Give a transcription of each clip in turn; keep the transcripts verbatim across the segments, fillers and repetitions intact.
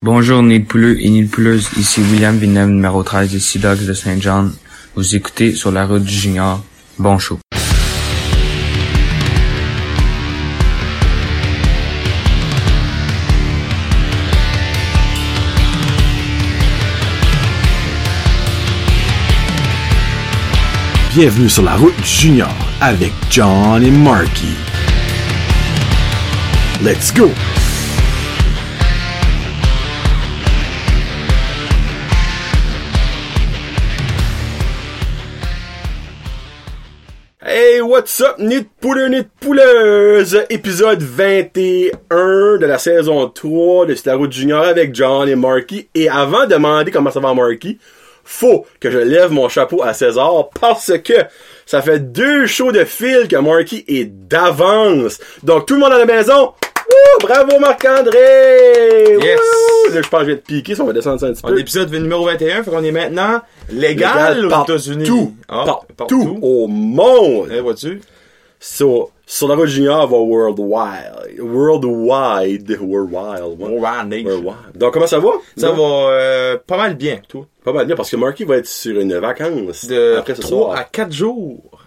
Bonjour Nidpouleux et Nidpouleuses, ici William Villeneuve, numéro treize des Sea Dogs de Saint-Jean. Vous écoutez sur la route du Junior. Bon show. Bienvenue sur la route du Junior avec John et Marky. Let's go! Hey, what's up, Nidpouleux, Nidpouleuses! Épisode vingt et un de la saison trois de la route junior avec John et Marky. Et avant de demander comment ça va Marky, faut que je lève mon chapeau à César parce que ça fait deux shows de fil que Marky est d'avance. Donc tout le monde à la maison, wouh, bravo Marc-André! Yes! Wouh, là, je pense que je vais te piquer, si on va descendre ça un petit peu. On est épisode numéro vingt et un, fait qu'on est maintenant légal, légal aux États-Unis. Tout, ah, partout, partout au monde. Eh, vois-tu? So, sur la route junior, on va worldwide. Worldwide. Worldwide. Worldwide. Worldwide. Donc, comment ça va? Ça va euh, pas mal bien, tout. Pas mal bien, parce que Marky va être sur une vacance de après ce soir. trois à quatre jours.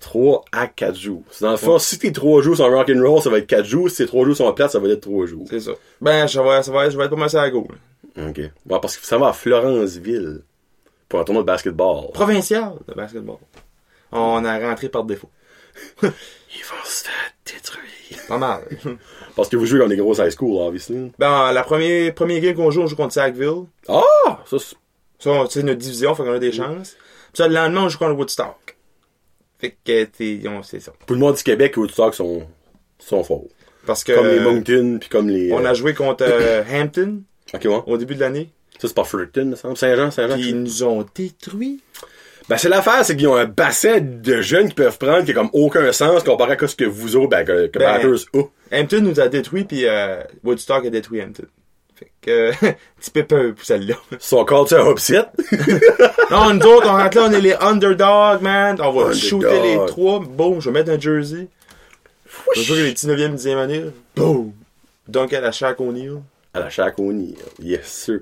trois à quatre jours. Dans le fond, ouais. Si tes trois jours sont rock'n'roll, ça va être quatre jours. Si tes trois jours sont plate, ça va être trois jours. C'est ça. Ben, ça va, ça va, je vais être pas mal à go. OK. Bon, parce que ça va à Florenceville pour un tournoi de basketball. Provincial de basketball. On a rentré par défaut. Ils vont se faire détruire. Pas mal. Parce que vous jouez comme des grosses high school, obviously. Ben, la première, première game qu'on joue, on joue contre Sackville. Ah! Ça, c'est, ça, c'est notre division, fait qu'on a des chances. Puis ça, le lendemain, on joue contre Woodstock. Fait que, t'es, on, c'est ça. Tout le monde du Québec et Woodstock sont, sont forts. Parce que. Comme euh, les Moncton, puis comme les. On euh... a joué contre euh, Hampton. Ok, ouais. Au début de l'année. Ça, c'est pas Fulton, me semble. Saint-Jean, Saint-Jean. Puis ils nous ont détruits. Ben, c'est l'affaire, c'est qu'ils ont un bassin de jeunes qu'ils peuvent prendre qui a comme aucun sens comparé à ce que vous autres, ben, que, que ben, batters, oh. Hampton nous a détruit, pis, euh, Woodstock a détruit Hampton. Fait que, petit pépin pour celle-là. Son corps, tu as un upset? Non, nous autres, on rentre là, on est les underdogs, man. On va underdog. Shooter les trois. Boom, je vais mettre un jersey. Je joue les dix-neuvième, dixième année. Boom. Donc, à la Shaq O'Neal. À la Shaq O'Neal. Yes, sir.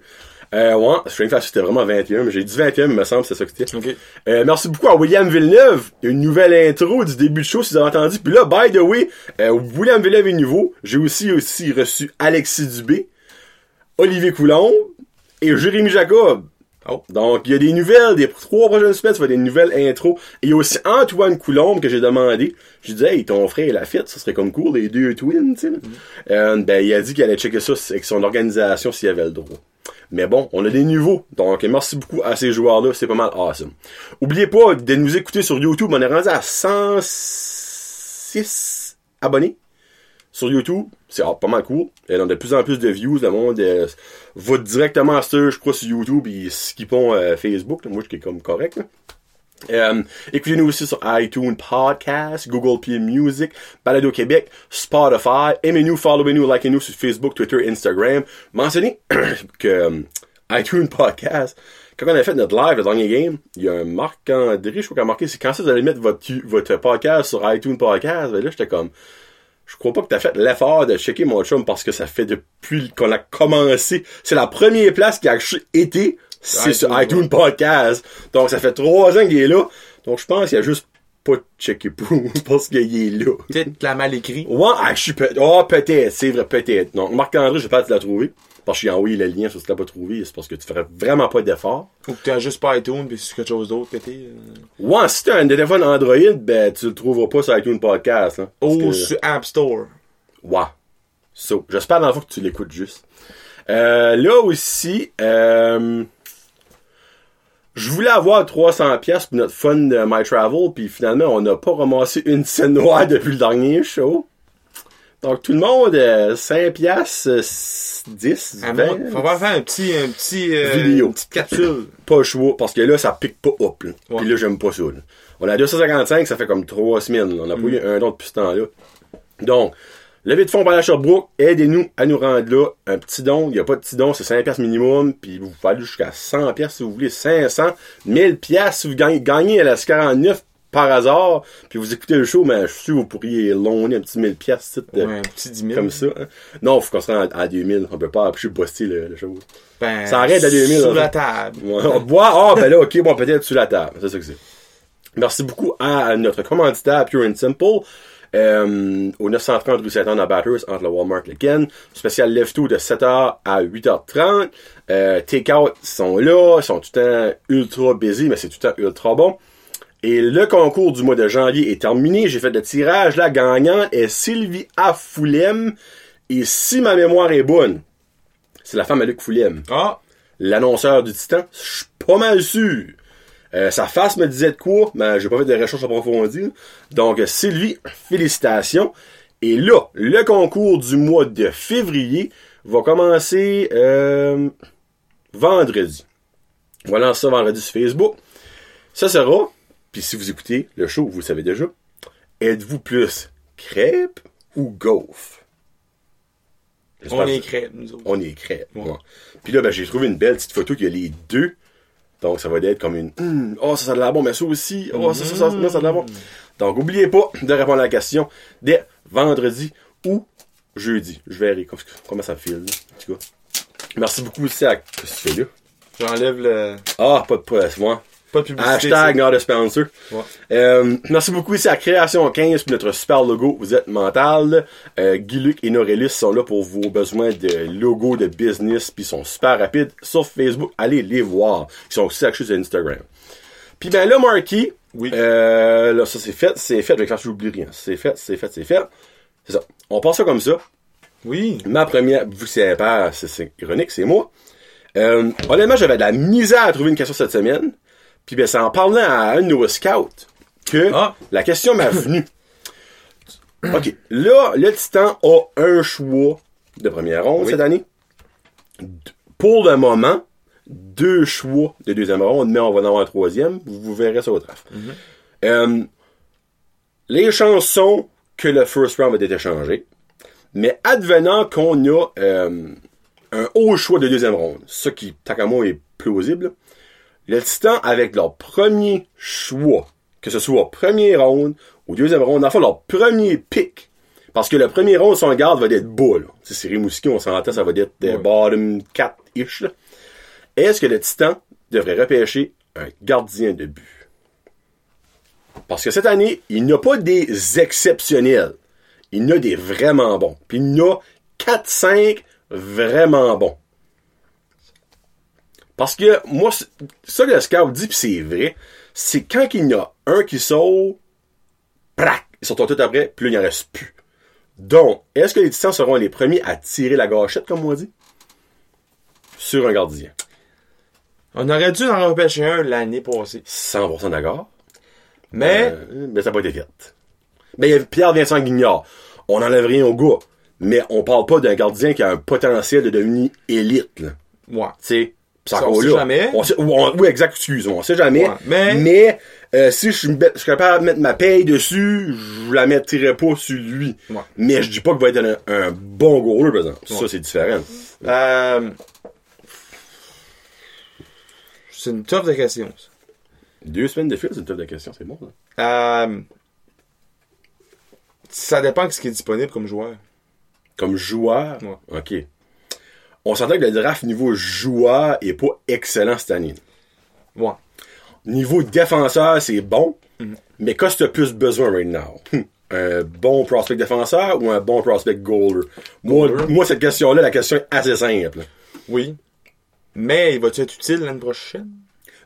Euh, ouais, Shane Farkas, c'était vraiment vingt et un, mais j'ai dit vingt et un, mais il me semble, c'est ça que c'était. Okay. Euh, merci beaucoup à William Villeneuve. Une nouvelle intro du début de show, si vous avez entendu. Puis là, by the way, euh, William Villeneuve est nouveau. J'ai aussi, aussi reçu Alexis Dubé, Olivier Coulombe et Jérémy Jacob. Oh. Donc, il y a des nouvelles, des trois prochaines semaines, ça va être des nouvelles intros. Et il y a aussi Antoine Coulombe que j'ai demandé. J'ai dit, hey, ton frère et la fête, ça serait comme cool, les deux twins, tu sais. Mm-hmm. Euh, ben, il a dit qu'il allait checker ça avec son organisation s'il avait le droit. Mais bon, on a des nouveaux. Donc, merci beaucoup à ces joueurs-là. C'est pas mal awesome. Oubliez pas de nous écouter sur YouTube. On est rendu à cent six abonnés sur YouTube. C'est ah, pas mal cool. Et on a de plus en plus de views. Le monde euh, va directement à ça, je crois, sur YouTube. Ils skippons euh, Facebook. Là. Moi, je suis comme correct. Là. Euh, écoutez-nous aussi sur iTunes Podcast, Google Play Music, Balado Québec, Spotify. Aimez-nous, followez-nous, likez-nous sur Facebook, Twitter, Instagram. Mentionnez que euh, iTunes Podcast, quand on a fait notre live, le dernier game, il y a un Marc-André, je crois qu'il a marqué, c'est quand ça vous allez mettre votre, votre podcast sur iTunes Podcast, ben là, j'étais comme, je crois pas que t'as fait l'effort de checker mon chum parce que ça fait depuis qu'on a commencé, c'est la première place qui a été. C'est iTunes, sur iTunes Podcast. Donc, ça fait trois ans qu'il est là. Donc, je pense qu'il a juste pas de checké pour parce qu'il est là. Peut-être la mal écrit. Ouais, ah, je suis peut-être. Oh, peut-être. C'est vrai, peut-être. Donc, Marc-André, je sais pas si tu l'as trouvé. Parce que j'ai envoyé le lien sur si tu l'as pas trouvé. C'est parce que tu ferais vraiment pas d'effort. Ou que tu as juste pas iTunes pis c'est quelque chose d'autre que t'es. Euh... Ouais, si t'as un téléphone Android, ben, tu le trouveras pas sur iTunes Podcast, là. Ou que... sur App Store. Ouais. So, j'espère dans le fond que tu l'écoutes juste. Euh, là aussi, euh, je voulais avoir trois cents dollars pour notre fun de My Travel, puis finalement, on n'a pas ramassé une scène noire depuis le dernier show. Donc, tout le monde, euh, cinq dollars, dix, vingt. Ah bon, faut pas faire un petit, un petit, euh, vidéo. Une petite capsule. Pas le choix, parce que là, ça pique pas up, là. Ouais. Puis là, j'aime pas ça, là. On a deux cent cinquante-cinq, ça fait comme trois semaines, là. On a mm. pas eu un autre depuis ce temps-là. Donc, levée de fonds par la Sherbrooke, aidez-nous à nous rendre là. Un petit don, il n'y a pas de petit don, c'est cinq dollars minimum, puis vous pouvez aller jusqu'à cent dollars si vous voulez, cinq cents, mille dollars si vous gagnez, gagnez à la quarante-neuf par hasard, puis vous écoutez le show, mais je suis sûr vous pourriez loaner un petit mille piastres, ouais, un petit dix mille. Comme ça. Hein? Non, il faut qu'on se rende à, à deux mille. On peut pas, je suis bossé le, le show. Ben, ça arrête à deux mille. Sous là, la table. Ouais, on boit, ah, oh, ben là, ok, bon, peut-être sous la table. C'est ça que c'est. Merci beaucoup à notre commanditaire Pure and Simple. Euh, au neuf cent trente rue Saint-Anne à Bathurst, entre le Walmart et le Ken. Spécial lève-tôt de sept heures à huit heures trente. Euh, Take-out, ils sont là. Ils sont tout le temps ultra busy, mais c'est tout le temps ultra bon. Et le concours du mois de janvier est terminé. J'ai fait le tirage. La gagnante est Sylvie Afoulême. Et si ma mémoire est bonne, c'est la femme à Luc Foulême. Ah! L'annonceur du Titan. Je suis pas mal sûr. Euh, sa face me disait de quoi, mais ben, j'ai pas fait de recherche approfondie. Donc, Sylvie, félicitations. Et là, le concours du mois de février va commencer euh, vendredi. On va lancer ça vendredi sur Facebook. Ça sera, puis si vous écoutez le show, vous le savez déjà, êtes-vous plus crêpe ou gaufre? On est crêpe, nous autres. On est crêpe, ouais. Puis là, ben, j'ai trouvé une belle petite photo qui a les deux. Donc, ça va être comme une mmh, « oh ça, ça a de la bon, mais ça aussi, oh ça, ça, ça, non, ça a de la bon. » Donc, n'oubliez pas de répondre à la question dès vendredi ou jeudi. Je verrai comment ça file, en tout cas. Merci beaucoup aussi à... Qu'est-ce que tu fais là? J'enlève le... Ah, pas de presse, moi. Pas de publicité. Hashtag not a sponsor. Ouais. Euh, merci beaucoup ici à Création quinze pour notre super logo. Vous êtes mental. Euh, Guy Luc et Norelis sont là pour vos besoins de logos de business. Puis ils sont super rapides sur Facebook. Allez les voir. Ils sont aussi accès sur Instagram. Puis ben là, Marky. Oui. Euh, là, ça c'est fait. C'est fait. Je vais faire que j'oublie rien. C'est fait. C'est fait. C'est fait. C'est ça. On passe ça comme ça. Oui. Ma première, vu que c'est impair, c'est, c'est ironique, c'est moi. Euh, honnêtement, j'avais de la misère à trouver une question cette semaine. Puis ben, c'est en parlant à un de nos scouts que ah. la question m'est venue. OK. Là, le Titan a un choix de première ronde oui. cette année. Pour le moment, deux choix de deuxième ronde, mais on va en avoir un troisième. Vous verrez ça au draft. Mm-hmm. Euh, les chances sont que le first round va être échangé. Mais advenant qu'on a euh, un haut choix de deuxième ronde, ce qui, tant qu'à moi, est plausible. Le Titan, avec leur premier choix, que ce soit première ronde ou deuxième ronde, enfin leur premier pick, parce que le premier ronde, si on regarde, va être bas, là. Si c'est Rimouski, on s'entend, ça va être des ouais. bottom quatre-ish, là. Est-ce que le Titan devrait repêcher un gardien de but? Parce que cette année, il n'y a pas des exceptionnels. Il y en a des vraiment bons. Puis il y en a quatre cinq vraiment bons. Parce que, moi, ça que le scout dit, pis c'est vrai, c'est quand il y en a un qui sort, prac, ils sortent tout après, pis là, il n'en reste plus. Donc, est-ce que les Titans seront les premiers à tirer la gâchette, comme on dit, sur un gardien? On aurait dû en repêcher un l'année passée. cent pour cent d'accord. Mais, euh, mais ça n'a pas été fait. Mais Pierre-Vincent Guignard, on n'enlève rien au gars, mais on parle pas d'un gardien qui a un potentiel de devenir élite, là. Ouais. Tu sais. Ça on sait là. Jamais. On sait, on, oui, exact, excuse-moi. On sait jamais. Ouais, mais mais euh, si je, je suis capable de mettre ma paye dessus, je la mettrai pas sur lui. Ouais. Mais je dis pas qu'il va être un, un bon goaler, par exemple. Ouais. Ça, c'est différent. Euh, c'est une tough de questions. Deux semaines de fil, c'est une tough de questions. C'est bon, ça. Euh, ça dépend de ce qui est disponible comme joueur. Comme joueur? Ouais. OK. On s'entend que le draft niveau joueur est pas excellent cette année. Ouais. Niveau défenseur, c'est bon, mm-hmm. mais qu'est-ce que tu as plus besoin right now? Un bon prospect défenseur ou un bon prospect goaler? Moi, moi, cette question-là, la question est assez simple. Oui. Mais il va-tu être utile l'année prochaine?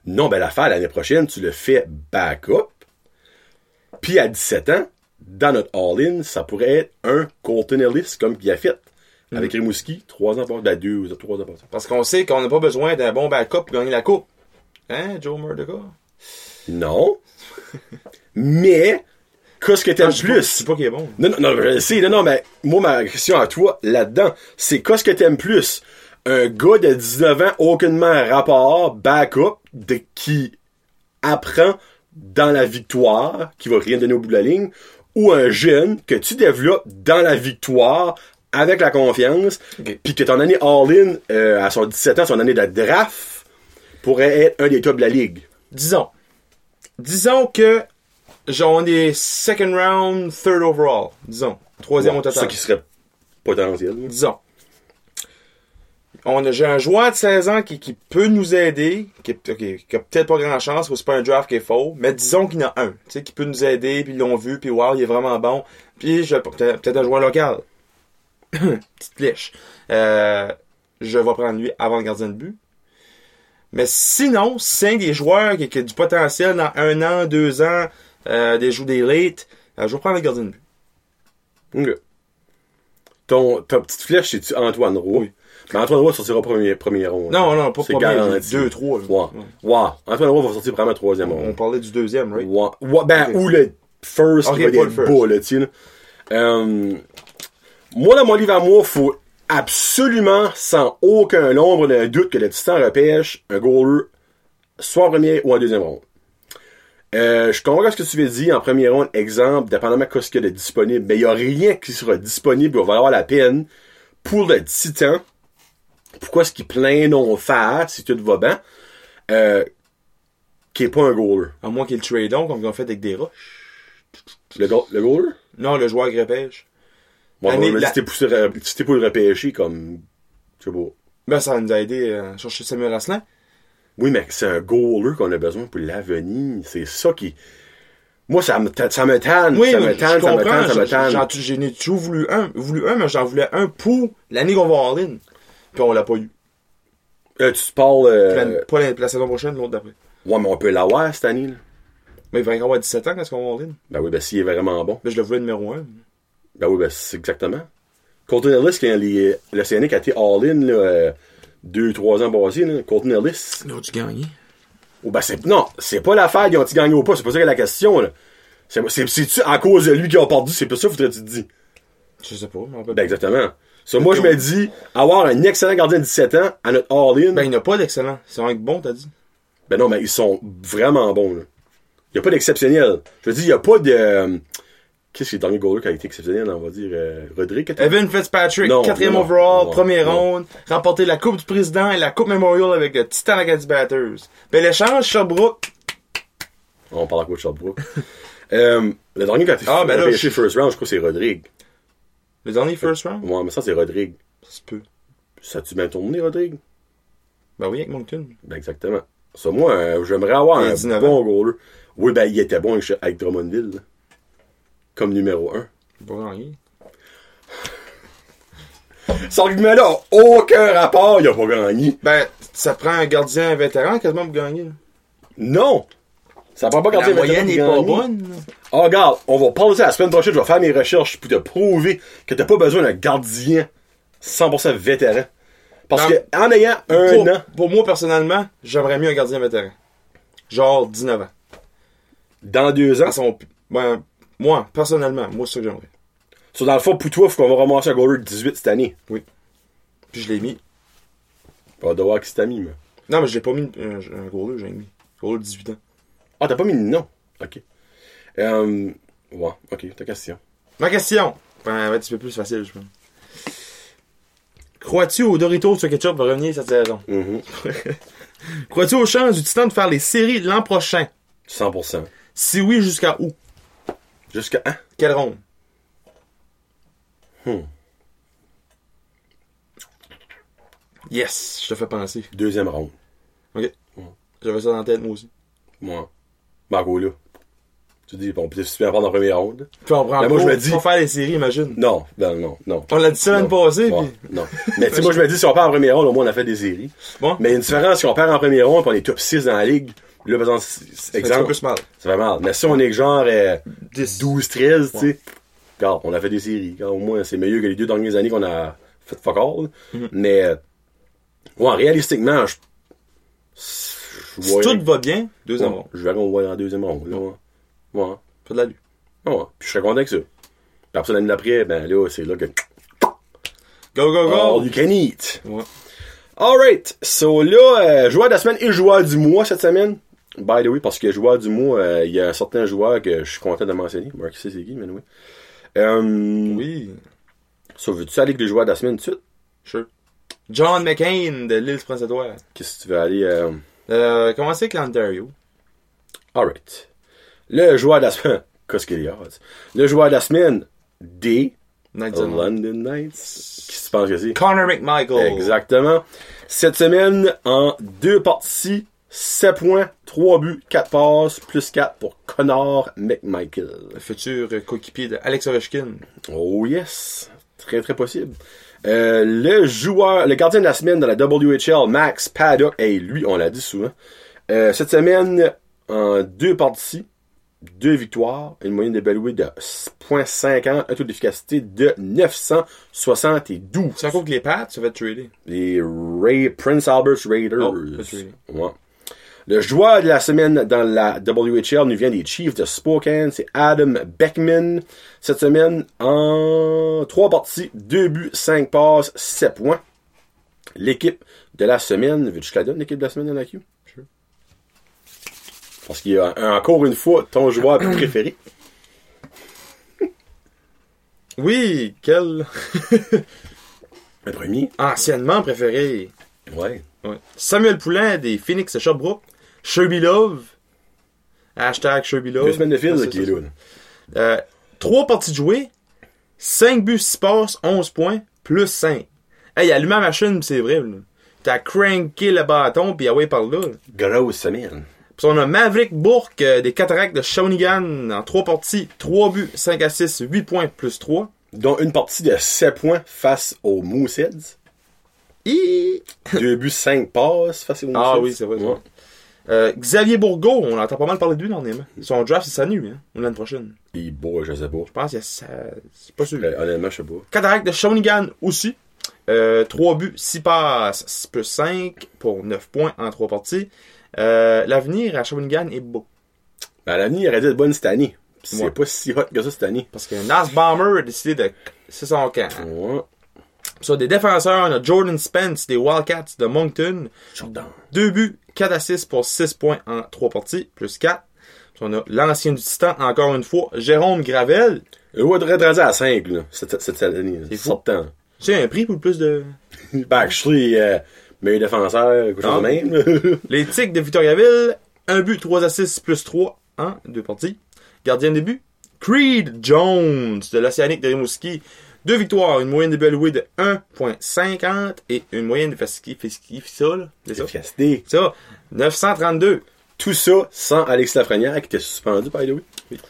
Non, ben l'affaire l'année prochaine, tu le fais back-up. Puis à dix-sept ans, dans notre all-in, ça pourrait être un Colton Ellis comme il a fait. Avec Rimouski, trois ans pour la deux ou trois ans pour ça. Parce qu'on sait qu'on n'a pas besoin d'un bon backup pour gagner la coupe. Hein, Joe Murdoch? Non. Mais, qu'est-ce que t'aimes non, plus? Je sais pas qu'il est bon. Non, non, non, je sais, non, non, mais moi, ma question à toi, là-dedans, c'est qu'est-ce que t'aimes plus? Un gars de dix-neuf ans, aucunement rapport, backup, de qui apprend dans la victoire, qui va rien donner au bout de la ligne, ou un jeune que tu développes dans la victoire, avec la confiance, okay. Puis que ton année all-in, euh, à son dix-sept ans, son année de draft, pourrait être un des tops de la ligue. Disons. Disons que genre, on est second round, third overall, disons. Troisième ouais, au total. Ça qui serait potentiel. Disons. On a, j'ai un joueur de seize ans qui, qui peut nous aider, qui, okay, qui a peut-être pas grand chance, parce que c'est pas un draft qui est faux, mais disons qu'il y en a un, tu sais, qui peut nous aider, puis ils l'ont vu, puis wow, il est vraiment bon. Puis je, peut-être un joueur local. Petite flèche. Euh, je vais prendre lui avant le gardien de but. Mais sinon, c'est un des joueurs qui, qui a du potentiel dans un an, deux ans, euh, des joues d'élite, euh, je vais prendre le gardien de but. Okay. Ton, ta petite flèche, c'est-tu Antoine Roy? Oui. Mais Antoine Roy sortira premier, premier round. Non, non, pas c'est premier, deux, trois. Wow. Wow. Antoine Roy va sortir vraiment troisième round. On parlait du deuxième, right? Wow. Wow. Ben, okay. Ou le first, okay, qui va être beau, là, tu sais. Euh, moi, dans mon livre à moi, il faut absolument, sans aucun ombre de doute, que le Titan repêche un goaler soit en premier ou en deuxième round. Euh, je comprends ce que tu veux dire en premier round, exemple, dépendamment de ce qu'il y a de disponible, mais il n'y a rien qui sera disponible ou va valoir la peine pour le Titan. Pourquoi est-ce qu'il plaint non faire si tout va bien? Euh, qui est pas un goaler. À moins qu'il le trade-on comme ils ont fait avec des roches. Le, go- le goaler? Non, le joueur qui repêche. Bon, Année, mais la... si, t'es poussé, si t'es pour le repêcher, comme. C'est beau. Ben, ça nous a aidé à chercher Samuel Asselin. Oui, mais c'est un goaler qu'on a besoin pour l'avenir. C'est ça qui. Moi, ça me tanne. Ça me tanne, oui, ça me tanne, ça me tanne, ça me tanne. J'en ai toujours voulu un, voulu un, mais j'en voulais un pour l'année qu'on va en ligne. Puis on l'a pas eu. Euh, tu te parles... Euh... Pas la, la, la saison prochaine, l'autre d'après. Ouais, mais on peut l'avoir cette année, là. Mais il va encore avoir dix-sept ans quand on va en ligne. Ben oui, ben s'il est vraiment bon. Ben je le voulais numéro un. Ben oui, ben c'est exactement. Colton Ellis, quand les, l'Océanique a été all-in, là, deux trois ans passés, là. Colton Ellis... L'ont-tu gagné? Oh, ben c'est... Non, c'est pas l'affaire, ils ont-ils gagné ou pas, c'est pas ça que la question, là. C'est, c'est, c'est-tu à cause de lui qu'ils ont perdu, c'est pas ça, faudrait-tu te dire? Je sais pas, mais on peut... Ben exactement. So, moi, je me dis, avoir un excellent gardien de dix-sept ans à notre all-in... Ben, il n'y a pas d'excellent. C'est un bon, t'as dit. Ben non, mais ils sont vraiment bons, là. Il n'y a pas d'exceptionnel. Je veux dire, il n'y a pas de... Qu'est-ce qui est le dernier goaler qui a été exceptionnel, on va dire? Euh, Rodrigue? Evan Fitzpatrick, quatrième overall, première ronde, remporté la Coupe du Président et la Coupe Memorial avec le Titan Acadie Batters. Ben, l'échange, Sherbrooke... On parle encore de Sherbrooke. euh, le dernier qui a été ah, ben là, je... first round, je crois que c'est Rodrigue. Le dernier first round? Ouais, mais ça, c'est Rodrigue. Ça se peut. Ça a-tu bien tourné, Rodrigue? Ben oui, avec Moncton. Ben exactement. Ça, moi, euh, j'aimerais avoir un bon goaler. Oui, ben, il était bon avec Drummondville. Là. Comme numéro un. Bon, oui. Cet argument-là n'a aucun rapport, il n'a pas gagné. Ben, ça prend un gardien vétéran quasiment pour gagner. Là. Non! Ça prend pas gardien vétéran. La moyenne n'est pas bonne. Là. Oh, regarde, on va parler de ça la semaine prochaine, je vais faire mes recherches pour te prouver que t'as pas besoin d'un gardien cent pour cent vétéran. Parce non, que en ayant un pour, an... Pour moi, personnellement, j'aimerais mieux un gardien vétéran. Genre dix-neuf ans. Dans deux ans? Son, ben, moi, personnellement, moi, c'est ça que j'aimerais. So, dans le fond, pour toi, il faut qu'on va ramasser un goaler de dix-huit cette année. Oui. Puis je l'ai mis. On va devoir qui c'est mis, mais... Non, mais je l'ai pas mis un, un goaler, j'ai mis. Goaler de dix-huit ans. Ah, t'as pas mis non? OK. Euh, ouais, ok, ta question. Ma question! Ben, un petit peu plus facile, je pense. Crois-tu au Doritos sur ketchup va revenir cette saison? Mm-hmm. Crois-tu aux chances du Titan de faire les séries l'an prochain? cent pour cent. Si oui, jusqu'à où? Jusqu'à hein? Quelle ronde? Hmm. Yes, je te fais penser. Deuxième ronde. Ok. Mm. J'avais ça dans la tête, moi aussi. Moi. Margot, là. Tu dis, bon, peut-être super fort dans la première ronde. Puis on prend là, moi, je me dis, on faire les séries, imagine. Non, non, non, non. On l'a dit semaine passée, puis... Non, mais tu sais, moi, je me dis, si on perd en première ronde, au moins, on a fait des séries. Bon. Mais il y a une différence, si on perd en première ronde, puis on est top six dans la ligue, là, par exemple, exemple, plus mal. Ça fait mal. Mais si on est genre euh, douze treize, tu sais, regarde, on a fait des séries. Regarde, au moins, c'est mieux que les deux dernières années qu'on a fait fuck all. Mm-hmm. Mais, ouais, réalistiquement, je... Si ouais, tout va bien, deuxième ouais, ronde. Je vais qu'on voit en deuxième ronde, là, ouais. Ouais, pas de la lue. Ouais, puis je serais content avec ça. Puis après ça, l'année d'après, ben là, c'est là que... Go, go, go! All you can eat! Ouais. Alright, so là, euh, joueur de la semaine et joueur du mois cette semaine. By the way, parce que joueur du mois, il euh, y a un certain joueur que je suis content de mentionner. Marky, c'est qui, mais oui. Um, oui. So, veux-tu aller avec les joueurs de la semaine tout de suite? Sure. John McCain de l'île du Prince-Édouard. Qu'est-ce que tu veux aller... Euh... Euh, comment c'est que l'Ontario? Alright. Le joueur de la semaine. Qu'est-ce qu'il y a? Le joueur de la semaine des Nights London Knights. Qui se pense que c'est? Connor McMichael. Exactement. Cette semaine, en deux parties, sept points, trois buts, quatre passes, plus quatre pour Connor McMichael. Le futur coéquipier de Alex Ovechkin. Oh yes! Très très possible. Euh, le joueur, le gardien de la semaine dans la W H L, Max Paddock. Hey, lui, on l'a dit souvent. Euh, cette semaine, en deux parties, deux victoires, une moyenne d'évaluée de zéro virgule cinquante, un taux d'efficacité de neuf cent soixante-douze. Ça compte que les Pats, ça va être trader. Les Ray, Prince Albert's Raiders. Oh, ouais. Le joueur de la semaine dans la W H L nous vient des Chiefs de Spokane. C'est Adam Beckman. Cette semaine, en trois parties, deux buts, cinq passes, sept points. L'équipe de la semaine, veux-tu que je la donne, l'équipe de la semaine dans la queue? Sure. Parce qu'il y a encore une fois ton joueur préféré. Oui, quel... Le premier. Anciennement préféré. Ouais. ouais. Samuel Poulain des Phoenix de Sherbrooke. Sherby Love. Hashtag Sherby Love. Deux semaines de fil, qui est là. Euh, trois parties de jouer. Cinq buts, six passes, onze points, plus cinq. Hey, allume la machine, c'est vrai. Là. T'as cranké le bâton, pis away par là. Grosse semaine. Puis on a Maverick Bourque euh, des Cataractes de Shawinigan en trois parties, trois buts, cinq à six, huit points, plus trois. Dont une partie de sept points face aux Mooseheads. Et... deux buts, cinq passes face aux Mooseheads. Ah oui, c'est vrai. Ouais. vrai. Euh, Xavier Bourgault, on entend pas mal parler de lui dernièrement. Son draft, c'est sa nuit, hein, l'année prochaine. Il boit, je sais pas. Je pense que ça... c'est pas sûr. Honnêtement, je sais pas. Cataractes de Shawinigan aussi. Euh, trois buts, six passes, six plus cinq pour neuf points en trois parties. Euh, l'avenir à Shawinigan est beau. Ben, l'avenir aurait dû être bonne cette année. C'est ouais. pas si hot que ça cette année. Parce que Nas Bomber a décidé de... c'est son camp. Ouais. Sur des défenseurs, on a Jordan Spence des Wildcats de Moncton. Jordan. deux buts, quatre à six pour six points en trois parties, plus quatre. Puis on a l'ancien du Titan, encore une fois, Jérôme Gravel. Le Woodred rasé à cinq, là, cette, cette, cette année. C'est fou. Tu sais, un prix pour le plus de... ben, je suis... Euh... mais les défenseurs, quand même. Les Tics de Victoriaville, un but, trois à six, plus trois en deux parties. Gardien de but, Creed Jones de l'Océanique de Rimouski. Deux victoires, une moyenne d'évaluée de un virgule cinquante et une moyenne de d'efficacité. Ça, neuf cent trente-deux. Tout ça sans Alexis Lafrenière qui était suspendu, by the way. Oui.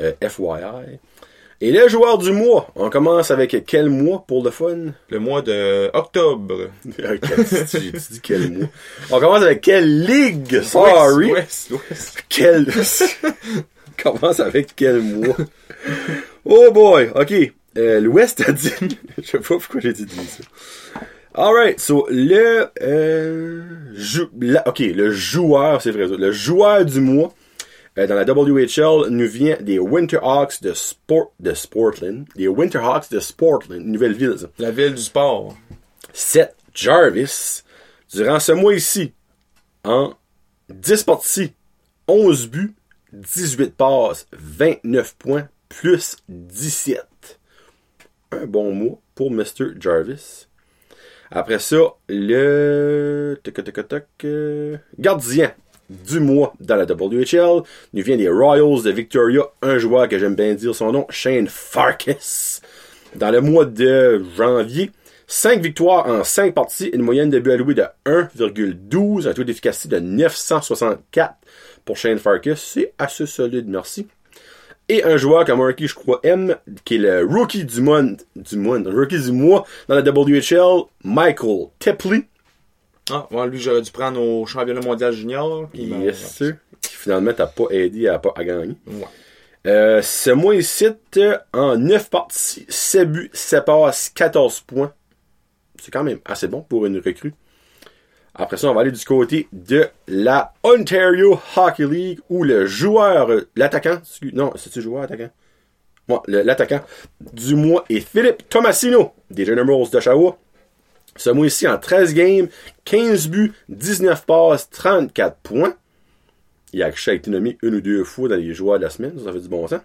Euh, F Y I. Et le joueur du mois, on commence avec quel mois pour le fun? Le mois de octobre. Tu dis quel mois? On commence avec quelle ligue? Sorry. West, West, West. Quel... on commence avec quel mois? Oh boy, ok. Euh, L'Ouest a dit... je sais pas pourquoi j'ai dit ça. Alright, so le... Euh, jou... la... ok, le joueur, c'est vrai. Le joueur du mois... dans la W H L, nous vient des Winterhawks de, Sport, de Sportland. Des Winterhawks de Sportland, une nouvelle ville, ça. La ville du sport. Seth Jarvis, durant ce mois ici, en dix parties, onze buts, dix-huit passes, vingt-neuf points, plus dix-sept. Un bon mois pour mister Jarvis. Après ça, le... Toc, toc, toc, euh... gardien du mois dans la W H L nous vient des Royals de Victoria, un joueur que j'aime bien dire son nom, Shane Farkas. Dans le mois de janvier, cinq victoires en cinq parties, une moyenne de but alloué de un virgule douze, un taux d'efficacité de neuf cent soixante-quatre pour Shane Farkas, c'est assez solide, merci. Et un joueur que Marky, je crois, aime, qui est le rookie du mois, du mois, le rookie du mois dans la W H L, Michael Tepley. Ah, bon, lui, j'aurais dû prendre au championnat mondial junior. Yes, sûr. Qui finalement t'a pas aidé à, à gagner. Ouais. Euh, ce mois-ci, en neuf parties, sept buts, sept passes, quatorze points. C'est quand même assez bon pour une recrue. Après ça, on va aller du côté de la Ontario Hockey League où le joueur, l'attaquant, non, c'est-tu joueur attaquant? Bon, le, l'attaquant du mois est Philippe Tomasino des Generals d'Oshawa. Ce mois-ci, en treize games, quinze buts, dix-neuf passes, trente-quatre points. Il a été nommé une ou deux fois dans les joueurs de la semaine. Ça fait du bon sens.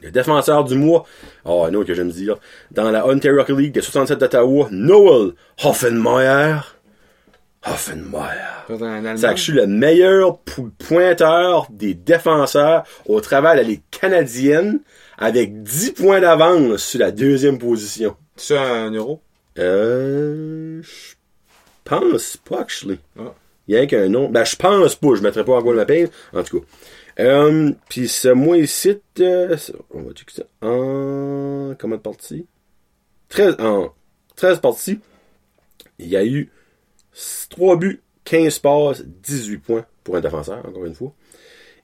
Le défenseur du mois, oh, un autre que j'aime dire, dans la Ontario Hockey League de soixante-sept d'Ottawa, Noel Hoffenmeier. Hoffenmeier. C'est que je suis le meilleur pointeur des défenseurs au travers de la Ligue canadienne avec dix points d'avance sur la deuxième position. C'est un euro? Euh... Je pense pas, actually. Ah. Il y a qu'un nom. Ben, je pense pas. Je mettrai pas à quoi de ma paye. En tout cas. Euh, Puis ce mois-ci, euh, on va checker ça. En... Combien de parties? treize En treize parties, il y a eu trois buts, quinze passes, dix-huit points pour un défenseur, encore une fois.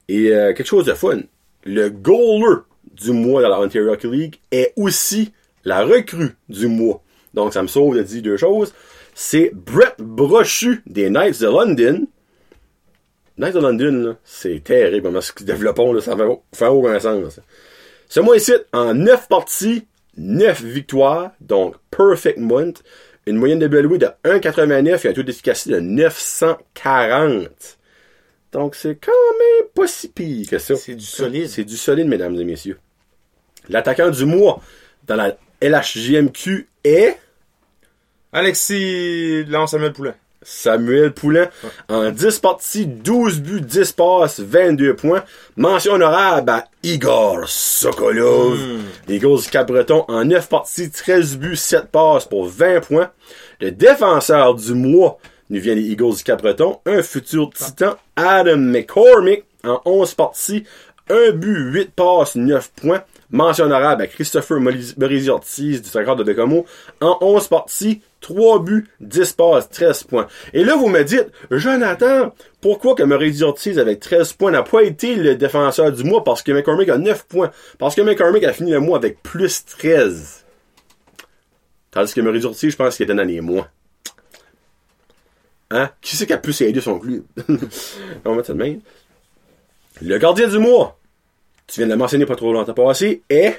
Et euh, quelque chose de fun, le goaler du mois dans la Ontario Hockey League est aussi la recrue du mois. Donc, ça me sauve de dire deux choses. C'est Brett Brochu des Knights de London. Knights de London, là, c'est terrible. Comment ce qu'ils développent, là, ça ne fait aucun sens. Ce mois-ci, en neuf parties, neuf victoires, donc perfect month. Une moyenne de B L O I de un virgule quatre-vingt-neuf et un taux d'efficacité de neuf cent quarante. Donc, c'est quand même pas si pire que ça. C'est du solide. C'est du solide, mesdames et messieurs. L'attaquant du mois dans la L H J M Q est... Alexis... Non, Samuel Poulain. Samuel Poulain. Ouais. En dix parties, douze buts, dix passes, vingt-deux points. Mention honorable à Igor Sokolov. Les mm. Eagles du Cap-Breton en neuf parties, treize buts, sept passes pour vingt points. Le défenseur du mois nous vient des Eagles du Cap-Breton. Un futur titan, Adam McCormick, en onze parties, un but, huit passes, neuf points. Mention honorable à Christopher Morisi-Ortiz du Sacre de Bécamo. En onze parties, trois buts, dix passes, treize points. Et là, vous me dites, Jonathan, pourquoi que Morisi-Ortiz avec treize points n'a pas été le défenseur du mois parce que McCormick a neuf points? Parce que McCormick a fini le mois avec plus treize. Tandis que Morisi-Ortiz, je pense qu'il était dans les mois. Hein? Qui c'est qui a pu aider son club? On va mettre ça de même. Le gardien du mois, tu viens de le mentionner pas trop longtemps passé, est...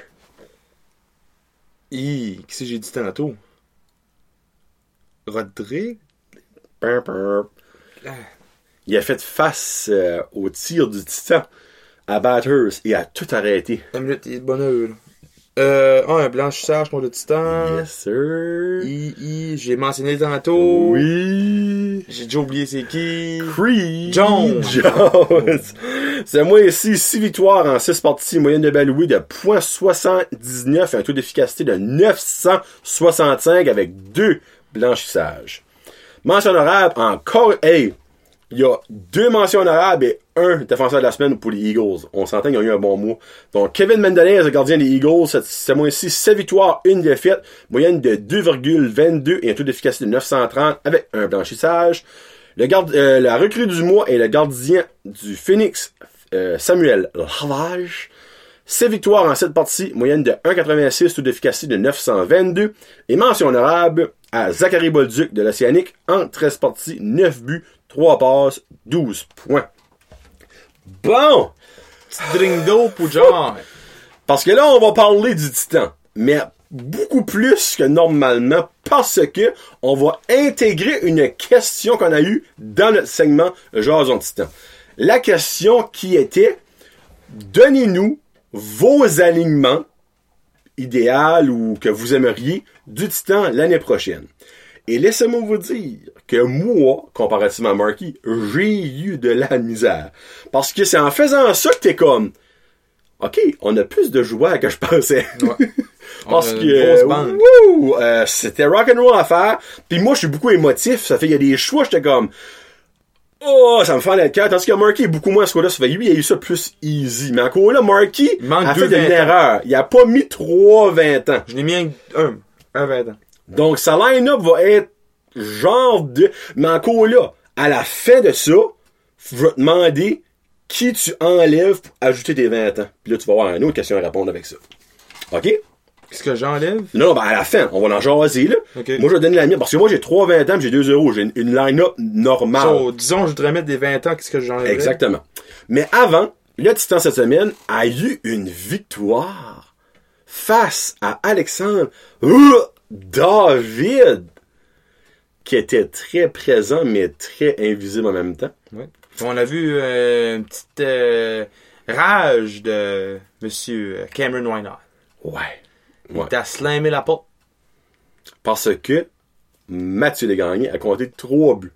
Hi, qu'est-ce que j'ai dit tantôt? Rodrigue? Il a fait face euh, au tir du Titan à Batters et a tout arrêté. Une minute, il est de bonne heure. Euh, oh, un blanchissage contre le Titan. Yes, sir. Hi, hi, j'ai mentionné tantôt. Oui. J'ai déjà oublié c'est qui. Creed. John. Jones. C'est moi ici, six victoires en six parties, moyenne de baloué de zéro virgule soixante-dix-neuf et un taux d'efficacité de neuf cent soixante-cinq avec deux blanchissages. Mention honorable encore. Hey, il y a deux mentions honorables et un défenseur de la semaine pour les Eagles. On s'entend qu'ils ont eu un bon mois. Donc, Kevin Mendonez, le gardien des Eagles, c'est moi ici, sept victoires, une défaite, moyenne de deux virgule vingt-deux et un taux d'efficacité de neuf cent trente avec un blanchissage. Le garde, euh, la recrue du mois est le gardien du Phoenix, euh, Samuel Lavage. sept victoires en sept parties, moyenne de un virgule quatre-vingt-six, taux d'efficacité de neuf cent vingt-deux. Et mention honorable à Zachary Bolduc de l'Océanique en treize parties, neuf buts, trois passes, douze points. Bon! Petit drink d'eau pour John. Parce que là, on va parler du Titan. Mais beaucoup plus que normalement parce que on va intégrer une question qu'on a eue dans notre segment Jason Titan. La question qui était, donnez-nous vos alignements idéaux ou que vous aimeriez du Titan l'année prochaine. Et laissez-moi vous dire que moi, comparativement à Marky, j'ai eu de la misère. Parce que c'est en faisant ça que t'es comme, OK, on a plus de joueurs que je pensais. Ouais. Parce que wouh, euh, c'était rock'n'roll à faire. Puis moi, je suis beaucoup émotif. Ça fait qu'il y a des choix, j'étais comme, oh, ça me fait le cœur. Tandis que Marky est beaucoup moins à ce coup-là. Ça fait lui, il a eu ça plus easy. Mais encore là, Marky a fait une erreur. Il a pas mis trois vingt ans. Je l'ai mis un, un, un vingt ans. Donc, sa line-up va être genre de... Mais encore là, à la fin de ça, je vais te demander qui tu enlèves pour ajouter tes vingt ans. Puis là, tu vas avoir une autre question à répondre avec ça. OK? Qu'est-ce que j'enlève? Non, ben à la fin, on va en jaser, là. Okay. Moi, je vais donner la mienne, parce que moi, j'ai trois vingt ans, j'ai deux euros. J'ai une, une line-up normale. So, disons, je voudrais mettre des vingt ans, qu'est-ce que j'enlève? Exactement. Mais avant, le Titan cette semaine a eu une victoire face à Alexandre... Ouh! David, qui était très présent, mais très invisible en même temps. Ouais. On a vu euh, une petite euh, rage de M. Cameron Wynard. Ouais. Il ouais. t'a slamé la porte. Parce que Mathieu Desgagnés a compté trois buts.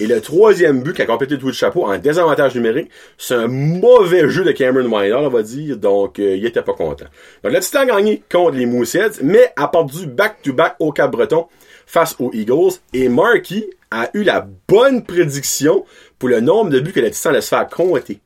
Et le troisième but qui a complété le trou de chapeau en désavantage numérique, c'est un mauvais jeu de Cameron Wynard, on va dire, donc euh, il était pas content. Donc le Titan a gagné contre les Mooseheads, mais a perdu back-to-back au Cap-Breton face aux Eagles. Et Marky a eu la bonne prédiction pour le nombre de buts que le Titan laisse faire compter.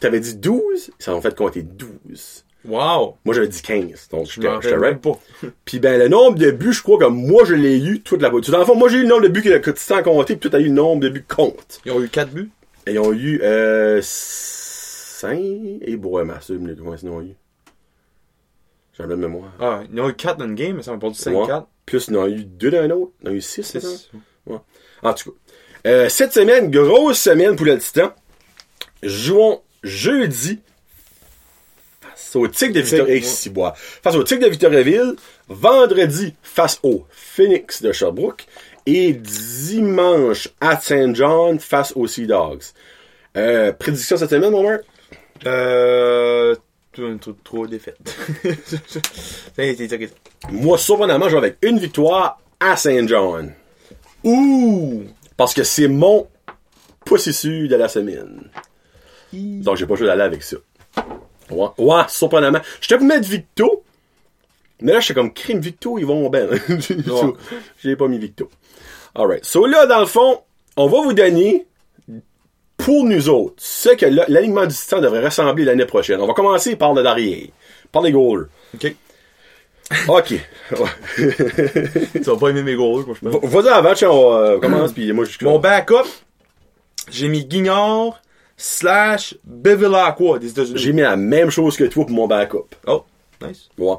T'avais dit douze, ils s'en ont fait compter douze. Wow! Moi, j'avais dit quinze, donc je te rêve pas. Puis ben, le nombre de buts, je crois que moi, je l'ai eu toute la boîte. Dans le fond, moi, j'ai eu le nombre de buts que le Titan a compté, puis toi, t'as eu le nombre de buts compte. Ils ont eu quatre buts? Et ils ont eu, euh, cinq, et bon, ma soeur, mais combien ils ont eu? J'ai un peu de mémoire. Ah, ils ont eu quatre dans une game, mais ça m'a pas dit cinq quatre. Plus, ils ont eu deux dans un autre. Ils ont eu six, c'est ça? Ouais. En tout cas. Euh, cette semaine, grosse semaine pour le Titan. Jouons jeudi. Face au Tigre de Victoriaville. Face au Tigre de Victoriaville. Vendredi, face au Phoenix de Sherbrooke. Et dimanche, à Saint-Jean, face aux Sea Dogs. Euh, prédiction cette semaine, mon mec? Euh, trois défaites. Moi, surprenamment, je vais avec une victoire à Saint-Jean. Ouh! Parce que c'est mon possessu de la semaine. Donc, j'ai pas joué d'aller avec ça. Ouais, ouais, surprenamment. J'étais pour mettre Victo, mais là, j'étais comme, crime Victo, ils vont bien. so, j'ai pas mis Victo. Alright. So, là, dans le fond, on va vous donner, pour nous autres, ce que l'alignement du Titan devrait ressembler l'année prochaine. On va commencer par le derrière. Par les goalers. OK. OK. Tu vas pas aimer mes goalers, moi, je pense. Vas-y avant, tiens, on euh, commence, puis moi, je... Mon backup, j'ai mis Guignard, slash Bevilacqua des États-Unis. J'ai mis la même chose que toi pour mon backup. Oh, nice. Ouais.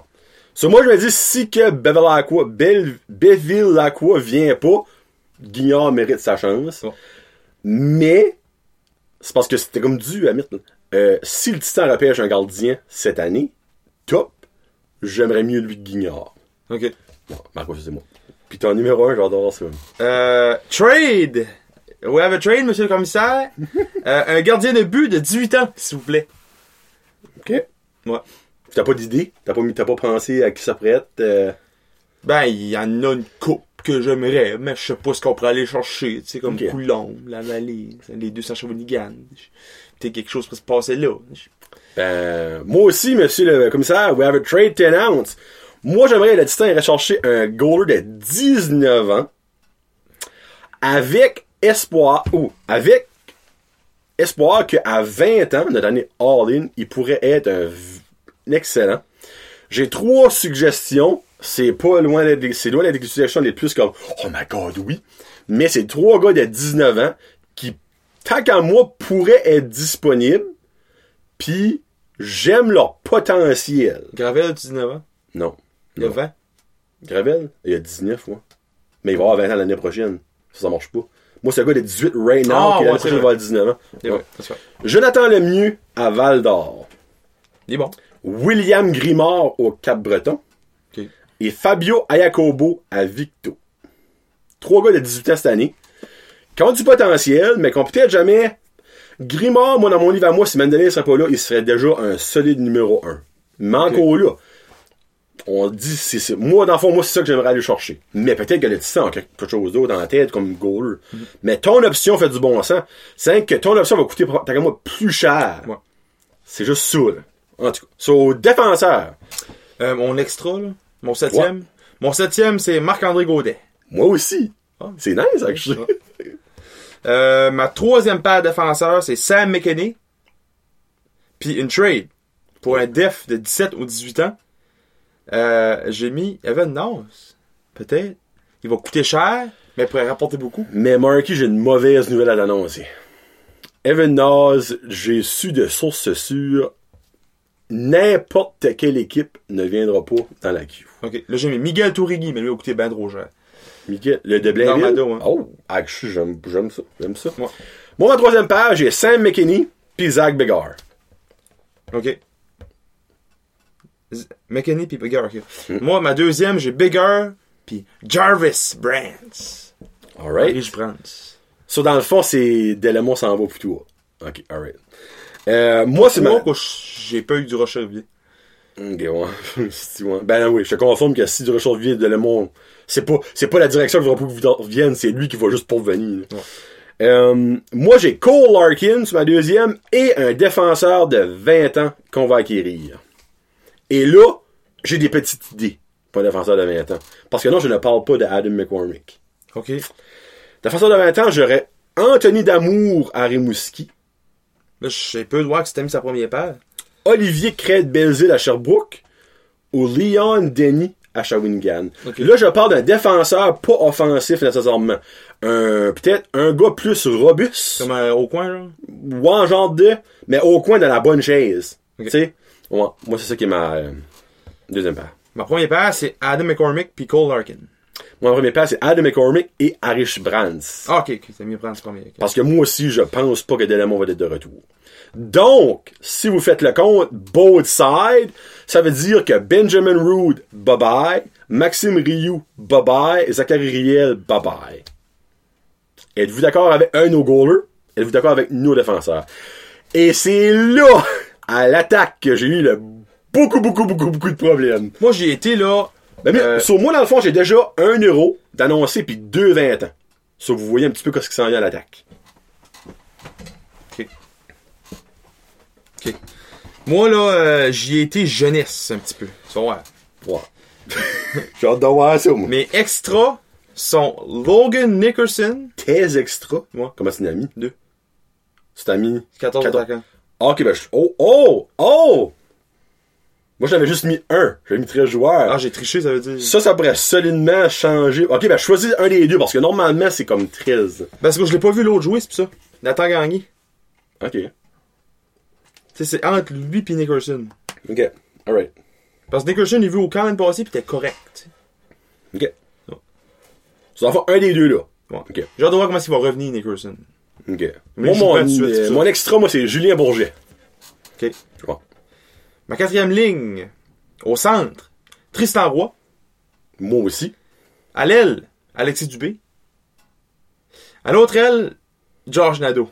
So, moi, je me dis, si que Bevilacqua, Bel, Bevilacqua vient pas, Guignard mérite sa chance. Oh. Mais, c'est parce que c'était comme dû à mettre. Euh, si le Titan repêche un gardien cette année, top, j'aimerais mieux lui que Guignard. OK. Bon, Marco, c'est moi. Puis ton numéro un, j'adore ça. Euh, trade! We have a trade, monsieur le commissaire. euh, un gardien de but de dix-huit ans, s'il vous plaît. OK. Ouais. T'as pas d'idée? T'as pas, t'as pas pensé à qui ça prête? Euh... Ben, il y en a une coupe que j'aimerais, mais je sais pas ce qu'on pourrait aller chercher. Tu sais, comme okay. Coulombe, la Vallée, les deux Saint Shawinigan. Peut-être quelque chose pour se passer là. Ben, moi aussi, monsieur le commissaire, we have a trade to announce. Moi, j'aimerais le Titan rechercher un goaler de dix-neuf ans avec... Espoir, ou avec espoir qu'à vingt ans, notre année all-in, il pourrait être un, un excellent. J'ai trois suggestions. C'est pas loin d'être c'est loin d'être des suggestions les plus comme oh my god, oui. Mais c'est trois gars de dix-neuf ans qui, tant qu'à moi, pourraient être disponibles. Puis j'aime leur potentiel. Gravel a dix-neuf ans? Non. Il a vingt? Gravel? Il a dix-neuf, ouais. Mais il va avoir vingt ans l'année prochaine. Ça, ça marche pas. Moi, c'est le gars de dix-huit right now, qui est à dix-neuf ans. C'est ouais. Vrai, c'est vrai. Jonathan Lemieux à Val-d'Or. Il est bon. William Grimard au Cap-Breton. Okay. Et Fabio Ayacobo à Victo. Trois gars de dix-huit ans cette année. Qui ont du potentiel, mais qui ont peut-être jamais... Grimard, moi, dans mon livre à moi, si Mandela ne serait pas là, il serait déjà un solide numéro un. Mais encore okay. Là... On dit, c'est, c'est, moi, dans le fond, moi, c'est ça que j'aimerais aller chercher. Mais peut-être que le Titan a quelque chose d'autre dans la tête, comme goaler. Mm-hmm. Mais ton option fait du bon sens. C'est que ton option va coûter, t'as comme moi, plus cher. Ouais. C'est juste ça, là. En tout cas. So, défenseur. Euh, mon extra, là. Mon septième. Ouais. Mon septième, c'est Marc-André Godet. Moi aussi. Ah. C'est nice, actually. Ouais. euh, ma troisième paire de défenseurs, c'est Sam McKinney. Puis une trade. Pour un def de dix-sept ou dix-huit ans. Euh, j'ai mis Evan Nance. Peut-être. Il va coûter cher, mais il pourrait rapporter beaucoup. Mais Marky, j'ai une mauvaise nouvelle à t'annoncer. Evan Nance, j'ai su de source sûre, n'importe quelle équipe ne viendra pas dans la queue. OK. Là, j'ai mis Miguel Tourigny, mais lui, il a coûté bien trop cher. Miguel, le de Blainville? Hein. Oh, actually, j'aime, j'aime ça. J'aime ça. Ouais. Moi, ma troisième page, j'ai Sam McKinney puis Zach Bégard. OK. McKinney puis Bigger. Okay. Mm. Moi, ma deuxième, j'ai Bigger puis Jarvis Brands. Alright. Jarvis Brands. So, dans le fond, c'est Delamont s'en va pour toi. OK, alright. Euh, moi, c'est moi ma... que j'ai pas eu du Rocherville. Ok, ouais. Si, ouais. Ben oui, je te confirme que si Durocher vient de Lemont, c'est pas, c'est pas la direction qu'il faudra pour qu'il vienne, c'est lui qui va juste pour venir. Ouais. Euh, moi, j'ai Cole Larkin sur ma deuxième et un défenseur de vingt ans qu'on va acquérir. Et là, j'ai des petites idées pour un défenseur de vingt ans. Parce que non, je ne parle pas d'Adam McCormick. OK. Défenseur de vingt ans, j'aurais Anthony Damour à Rimouski. Là, je sais peu de voir que c'était mis sa première paire. Olivier Crête-Belzile à Sherbrooke ou Leon Denny à Shawinigan. Okay. Là, je parle d'un défenseur pas offensif nécessairement. Un, peut-être un gars plus robuste. Comme euh, au coin, genre? Ou en genre de, mais au coin dans la bonne chaise. Okay. Tu sais? Ouais. Moi, c'est ça qui est ma euh, deuxième paire. Ma première paire, c'est Adam McCormick puis Cole Larkin. Moi, ma première paire, c'est Adam McCormick et Harish Brands. Ah, ok, ok. C'est mieux Brands premier. Okay. Parce que moi aussi, je pense pas que Delamont va être de retour. Donc, si vous faites le compte, both sides, ça veut dire que Benjamin Rood, bye-bye, Maxime Rioux, bye-bye, Zachary Riel, bye-bye. Êtes-vous d'accord avec un nos goalers? Êtes-vous d'accord avec nos défenseurs? Et c'est là, à l'attaque, que j'ai eu le beaucoup, beaucoup, beaucoup, beaucoup de problèmes. Moi, j'ai été là... Ben, euh... sur moi, dans le fond, j'ai déjà un euro d'annoncer puis deux vingt ans. Sauf que vous voyez un petit peu ce qui s'en vient à l'attaque. Okay. Moi, là, euh, j'y ai été jeunesse, un petit peu. Tu vas voir. Ouais. J'ai hâte de voir ça, moi. Mes extras sont Logan Nickerson. Tes extras? Moi. Ouais. Comment c'est une amie? Deux. C'est amie? quatorze attaquants. Ok, ben, je... Oh, oh, oh! Moi, j'avais juste mis un. J'avais mis treize joueurs. Ah, j'ai triché, ça veut dire... Ça, ça pourrait solidement changer... Ok, ben, choisis un des deux, parce que normalement, c'est comme treize. Ben, c'est parce que je l'ai pas vu l'autre jouer, c'est pour ça. Nathan Gagné. Ok. T'sais, c'est entre lui et Nickerson. Ok, alright. Parce que Nickerson, il est vu au camp l'année passée pis t'es correct. Ok. Oh. Ça va faire un des deux, là. Ouais. Ok. J'ai hâte de voir comment il va revenir, Nickerson. Ok. Moi, mon, suite, euh, mon extra, moi, c'est Julien Bourget. Ok. Ouais. Ma quatrième ligne, au centre, Tristan Roy. Moi aussi. À l'aile, Alexis Dubé. À l'autre aile, Georges Nadeau.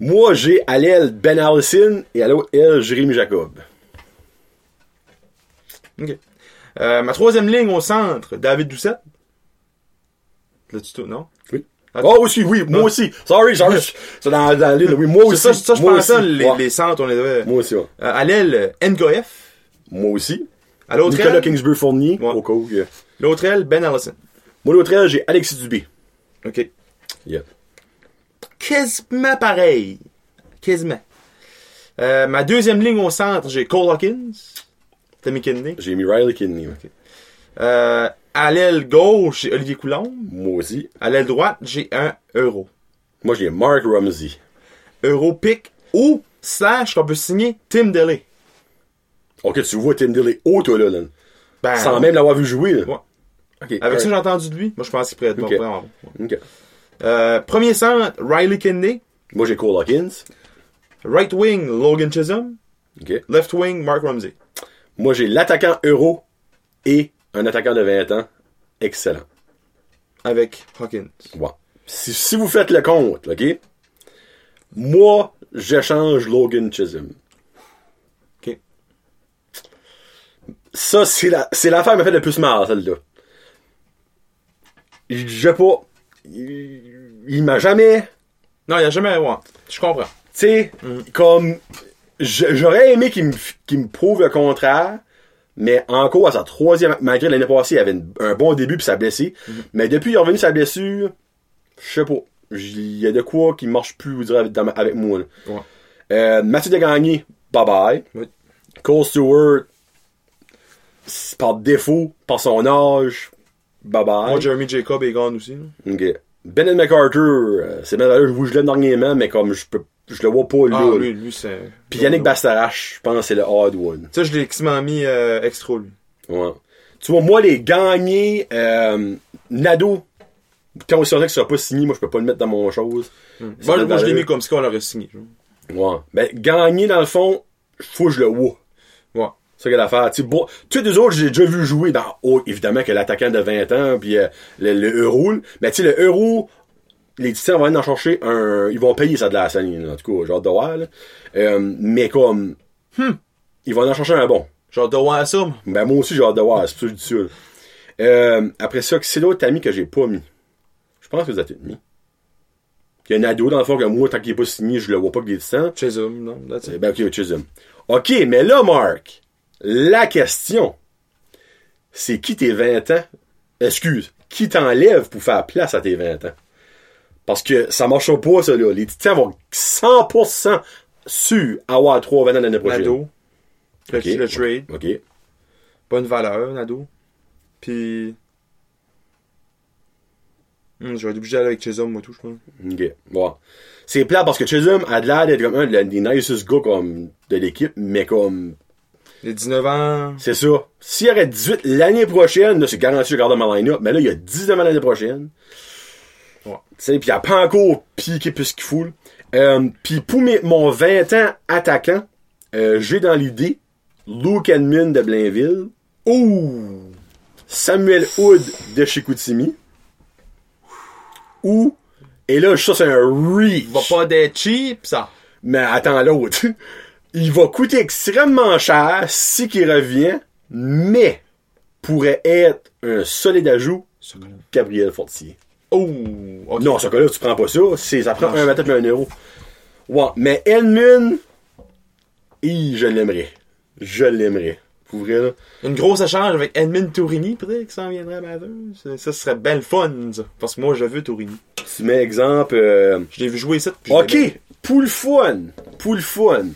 Moi, j'ai à l'aile Ben Allison et à l'autre aile Jérémy Jacob. Ok. Euh, ma troisième ligne au centre, David Doucette. Là, tu non? Oui. Attends. Oh, aussi, oui, non. Moi aussi. Sorry, sorry. C'est dans, dans la ligne, oui, moi aussi. Ça, ça, ça je pense ça, les, ouais. Les centres, on les avait. Moi aussi, ouais. Euh, à l'aile, N K F. Moi aussi. À l'autre Nicolas aile. Nicolas Kingsbury-Fournier. Ouais. Au cas où, yeah. L'autre aile, Ben Allison. Moi, l'autre aile, j'ai Alexis Dubé. Ok. Yeah. Quasiment pareil. Quasiment. Euh, ma deuxième ligne au centre, j'ai Cole Hawkins. T'as mis Kidney? J'ai mis Riley Kidney. Ouais. Okay. Euh, à l'aile gauche, j'ai Olivier Coulombe. Moi aussi. À l'aile droite, j'ai un euro. Moi, j'ai Mark Rumsey. Euro pick ou slash qu'on peut signer Tim Delay. Ok, tu vois Tim Delay haut, toi, là. Là. Ben, sans même l'avoir vu jouer. Là. Ouais. Okay. Avec ça, j'ai entendu de lui. Moi, je pense qu'il pourrait être okay. Bon, vraiment bon. Ok. Euh, premier centre, Riley Kidney. Moi, j'ai Cole Hawkins. Right wing, Logan Chisholm. Okay. Left wing, Mark Rumsey. Moi, j'ai l'attaquant euro et un attaquant de vingt ans. Excellent. Avec Hawkins. Ouais. Si, si vous faites le compte, OK? Moi, j'échange Logan Chisholm. OK. Ça, c'est, la, c'est l'affaire qui m'a fait le plus mal, celle-là. J'ai pas... Il, il m'a jamais... Non, il a jamais... Ouais. Je comprends. Tu sais, mm-hmm. Comme... Je, j'aurais aimé qu'il me, qu'il me prouve le contraire, mais encore à sa troisième... Malgré l'année passée, il avait une, un bon début puis sa blessée. Mm-hmm. Mais depuis il est revenu sa blessure, je sais pas. Il y a de quoi qui marche plus, vous direz, dans, avec moi. Ouais. Euh, Mathieu Degagné, bye-bye. Oui. Cole Stewart, par défaut, par son âge... Bye bye. Moi, Jérémy Jacob est gone aussi. Là. Ok. Bennett McArthur, euh, c'est bien là, je vous l'aime dernièrement, mais comme je peux, je le vois pas là. Ah, lui, lui, c'est. Puis Yannick Bastarache, je pense que c'est le hard one. Ça, je l'ai quasiment mis euh, extra, lui. Ouais. Tu vois, moi, les gagnés, euh, Nadeau, quand on se dit que ça sera pas signé, moi, je peux pas le mettre dans mon chose. Hum. Moi, moi je l'ai mis comme si on l'aurait signé. Ouais. Ben, gagné, dans le fond, faut que je le vois. Ouais. Ça qu'elle a fait. Tu sais, bon, tous les autres, j'ai déjà vu jouer dans, oh, évidemment, que l'attaquant de vingt ans, puis euh, le, le euro, mais tu sais, le euro, les titans vont aller en chercher un, ils vont payer ça de la scène, en tout cas, genre de voir, là. Euh, mais comme, hmm, il va en chercher un bon. J'ai hâte de voir ça. Ben, moi aussi, j'ai hâte de voir, c'est sûr. Euh, après ça, c'est l'autre ami que j'ai pas mis. Je pense que vous avez tout mis. Il y a un ado, dans le fond, que moi, tant qu'il n'est pas signé, je le vois pas qu'il est distant. Chisholm, non? That's it. Ben, ok, Chisholm. Ok, mais là, Marc, la question, c'est qui tes vingt ans? Excuse, qui t'enlève pour faire place à tes vingt ans? Parce que ça marche pas, ça, là. Les titans vont cent pour cent sûrs avoir trois vingt ans l'année prochaine. Ado. Le, okay. le trade. OK. Bonne valeur, Nado. Puis. Hum, je vais être obligé d'aller avec Chisholm, moi, tout, je pense. OK. Bon. C'est plat parce que Chisholm a l'air d'être comme un des nicest gars comme, de l'équipe, mais comme. Il a dix-neuf ans. C'est ça. S'il y aurait dix-huit l'année prochaine, là, c'est garanti que je garde ma line-up, mais là, il y a dix-neuf ans l'année prochaine. Ouais. Tu sais, puis il n'a pas encore piqué plus qu'il faut. Euh, puis pour mes, mon vingt ans attaquant, euh, j'ai dans l'idée. Luke Edmund de Blainville. Ou Samuel Hood de Chicoutimi. Ou. Et là, ça, c'est un reach. Il va pas d'être cheap, ça. Mais attends l'autre. Il va coûter extrêmement cher si qu'il revient, mais pourrait être un solide ajout sur Gabriel Fortier. Oh! Okay. Non, ce cas-là, tu prends pas ça. C'est, ça prend un matin et un euro. Ouais. Mais Edmund, hi, je l'aimerais. Je l'aimerais. Pour vrai, là. Une grosse échange avec Edmund Tourigny, peut-être, qui s'en viendrait à ma deux. Ça, ça serait belle fun, ça. Parce que moi, je veux Tourigny. Tu mets exemple. Euh... Je l'ai vu jouer ça depuis. Ok, pour le fun. Pour le fun.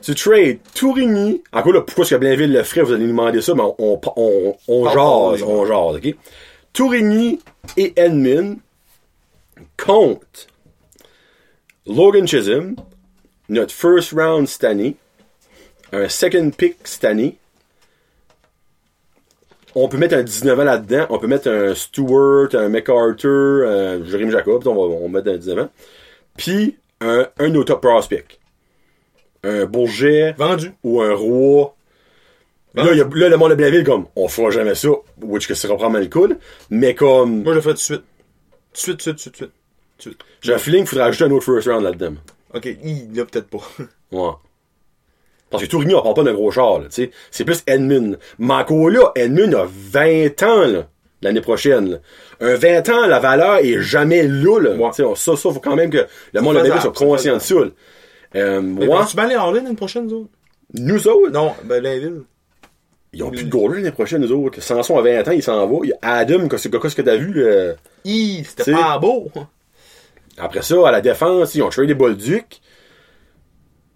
Tu trades Tourigny. Encore là, pourquoi est-ce que Blainville le ferait, vous allez nous demander ça, mais on, on, on, on jase. Pas, on jase, ok? Tourigny et Edmund comptent Logan Chisholm, notre first round cette année. Un second pick cette année. On peut mettre un dix-neuf ans là-dedans. On peut mettre un Stewart, un MacArthur, un Jérémy Jacob. On va, on va mettre un dix-neuf ans. Puis, un, un de nos top prospects. Un Bourget. Vendu. Ou un Roy. Là, y a, là, le monde de Blainville, comme, on fera jamais ça. Which que ça reprend mal le coude. Mais comme. Moi, je le ferai tout de suite. Tout de suite, tout de suite, tout de suite. J'ai un feeling qu'il faudrait ajouter un autre first round là-dedans. Ok, il l'a peut-être pas. Ouais. Parce que Tourigny, on parle pas d'un gros char, là, tu sais. C'est plus Edmund. Manco, là, Edmund a vingt ans, là, l'année prochaine, là. Un vingt ans, la valeur est jamais là, là. Ouais. Tu sais, ça, ça, faut quand même que le monde de la soit conscient de ça, là. Euh, mais ouais. Tu vas aller en ligne l'année prochaine, nous autres? Nous autres? Non, ben, Blainville. Ils ont plus de goal l'année prochaine, nous autres. Samson a vingt ans, il s'en va. Il y a Adam, qu'est-ce que t'as vu, là? Hi, c'était pas beau. Après ça, à la défense, ils ont tradé Bolduc.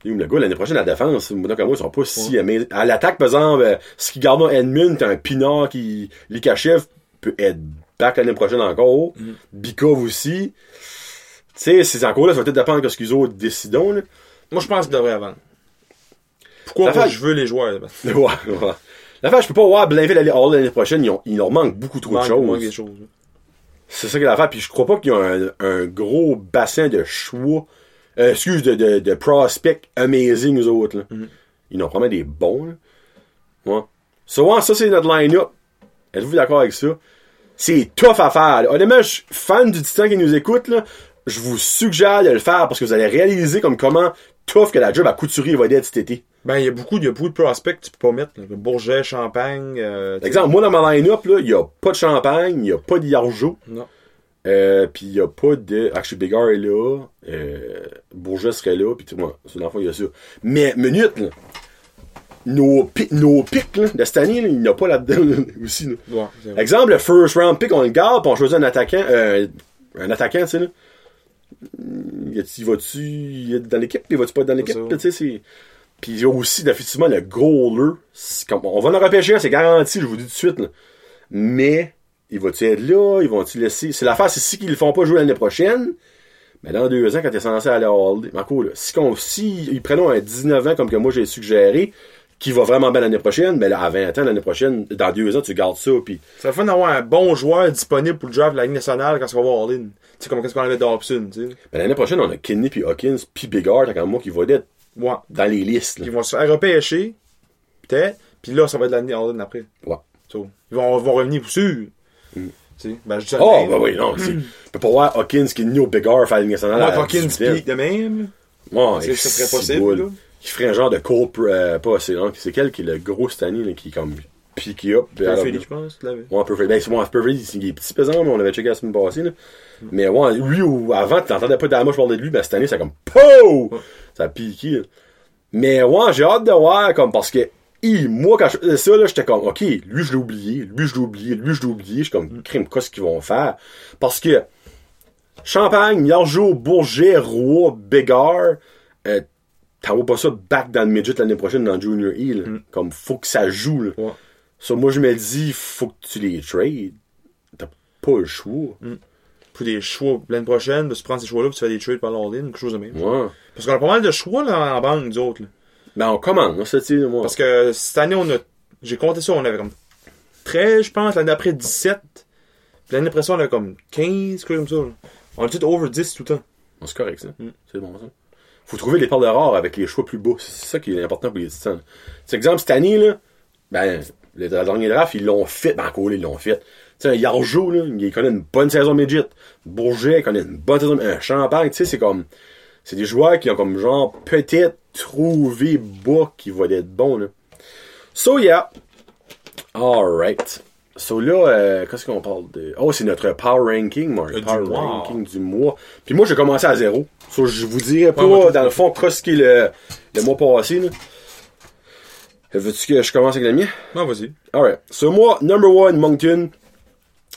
Le gars, l'année prochaine, à la défense, donc, moi, ils sont pas si ouais. À l'attaque, par exemple, ce qui garde Edmund, t'as un Pinard qui, Likachev, peut être back l'année prochaine encore. Mm. Bikov aussi. Tu sais, ces encours-là, ça va peut-être dépendre de ce qu'ils ont décidons, là. Moi, je pense qu'ils devraient vendre. Pourquoi? Moi, je veux les joueurs, là. Ouais, ouais. La fin, je peux pas voir Blainville aller hors l'année prochaine. Ils ont, il leur manque beaucoup trop de choses. choses C'est ça que l'affaire. Puis je crois pas qu'ils ont un, un gros bassin de choix. Euh, excuse, de, de, de prospects amazing, eux autres, là. Mm-hmm. Ils ont probablement des bons, là. Ouais. So, ça, c'est notre line-up. Êtes-vous d'accord avec ça? C'est tough à faire, là. Honnêtement, je suis fan du Titan qui nous écoute, là. Je vous suggère de le faire parce que vous allez réaliser comme comment tough que la job à couturier va être cet été. Ben, il y a beaucoup, il y a beaucoup de prospects que tu peux pas mettre, là. Bourget, Champagne, euh, exemple, moi, dans ma line-up, là, il y a pas de Champagne, il y a pas de Yargeau. Non. Euh, pis y a pas de. Actually, Bégard est là, euh, Bourget serait là, pis tu vois, c'est l'enfant, il y a ça. Mais, minute, là, nos pics, nos pics, là, de cette année, là, il n'y en a pas là-dedans, là, aussi, là. Ouais, c'est vrai. Exemple, le first round pick, on le garde, pis on choisit un attaquant, euh, un attaquant, tu sais, là. Y va-tu, y être dans l'équipe, pis va-tu pas être dans l'équipe, tu sais, c'est. Pis il y a aussi, effectivement, le goaler. Comme, on va le repêcher, c'est garanti, je vous dis tout de suite, là. Mais. Ils vont-tu être là? Ils vont-tu laisser? C'est l'affaire, c'est si qu'ils le font pas jouer l'année prochaine. Mais dans deux ans, quand t'es censé aller à Hall, Marco, là, si, si ils prennent un dix-neuf ans comme que moi j'ai suggéré, qui va vraiment bien l'année prochaine, ben là, à vingt ans, l'année prochaine, dans deux ans, tu gardes ça, pis. Ça fait d'avoir un bon joueur disponible pour le draft de la Ligue nationale quand ça va voir Hall. Tu sais, comme qu'est-ce qu'on avait Dobson, tu sais. Ben, l'année prochaine, on a Kidney pis Hawkins pis Bigard, t'as quand même moi qui va être ouais. dans les listes, là. Ils vont se faire repêcher, peut-être, pis là, ça va être l'année Hall après. Ouais. So, ils vont, vont revenir pour sûr. T'sais, ben, je oh, ben oui, non. Tu peux pas voir Hawkins qui est né au Bigard faire la Ligue nationale. Moi, Hawkins pique de même. Ouais, c'est, ça serait possible. Là. qui ferait un genre de cold euh, pas assez long. C'est quel qui est le gros cette année là, qui est comme piqué up. Perfect, je pense. Tu l'avais. Ouais, Perfect. Ben, c'est moi, Perfect, il est petit pesant, mais on avait checké la semaine passée. Là. Mm. Mais ouais, lui, ou, avant, tu n'entendais pas Damash parler de lui, ben cette année, c'est comme POW! Oh! Ça a piqué. Là. Mais ouais, j'ai hâte de voir, comme, parce que, hi, moi, quand je faisais ça, là, j'étais comme, OK, lui, je l'ai oublié, lui, je l'ai oublié, lui, je l'ai oublié. Je suis comme, crime, qu'est-ce qu'ils vont faire? Parce que, Champagne, Yargeau, Bourget, Roy, Bégard, euh, t'en vois pas ça back dans le midget l'année prochaine dans Junior E. Mm. Comme, faut que ça joue. Là. Ouais. So, moi, je me dis, faut que tu les trades. T'as pas le choix. Mm. Faut des choix l'année prochaine, tu prends ces choix-là, puis tu fais des trades par l'ordine, quelque chose de même. Ouais. Parce qu'on a pas mal de choix là, en banque, nous autres. Là. Ben, on commande, on se tire, moi. Parce que cette année, on a. J'ai compté ça, on avait comme treize, je pense, l'année après dix-sept. Puis l'année après ça, on a comme quinze, quelque chose comme ça. Là. On est tout over dix tout le temps. Bon, c'est correct, ça. Mm. C'est bon, ça. Faut trouver les parts de rare avec les choix plus bas. C'est ça qui est important pour les Titans. C'est exemple, cette année, là, ben. Le dernier draft, ils l'ont fait. Ben, cool, ils l'ont fait. Tu sais, Yargeau, là, il connaît une bonne saison midget. Bourget, il connaît une bonne saison midget. Champagne, tu sais, c'est comme... C'est des joueurs qui ont comme, genre, peut-être trouvé bas qui vont être bons, là. So, yeah. Alright. So, là, euh, qu'est-ce qu'on parle de... Oh, c'est notre power ranking, Mark. Le power ranking du mois. Puis moi, j'ai commencé à zéro. So, je vous dirai pas, ouais, dans le fond, qu'est-ce qui est le, le mois passé, là. Veux-tu que je commence avec la mienne? Non, vas-y. Alright. So, moi, number one, Moncton.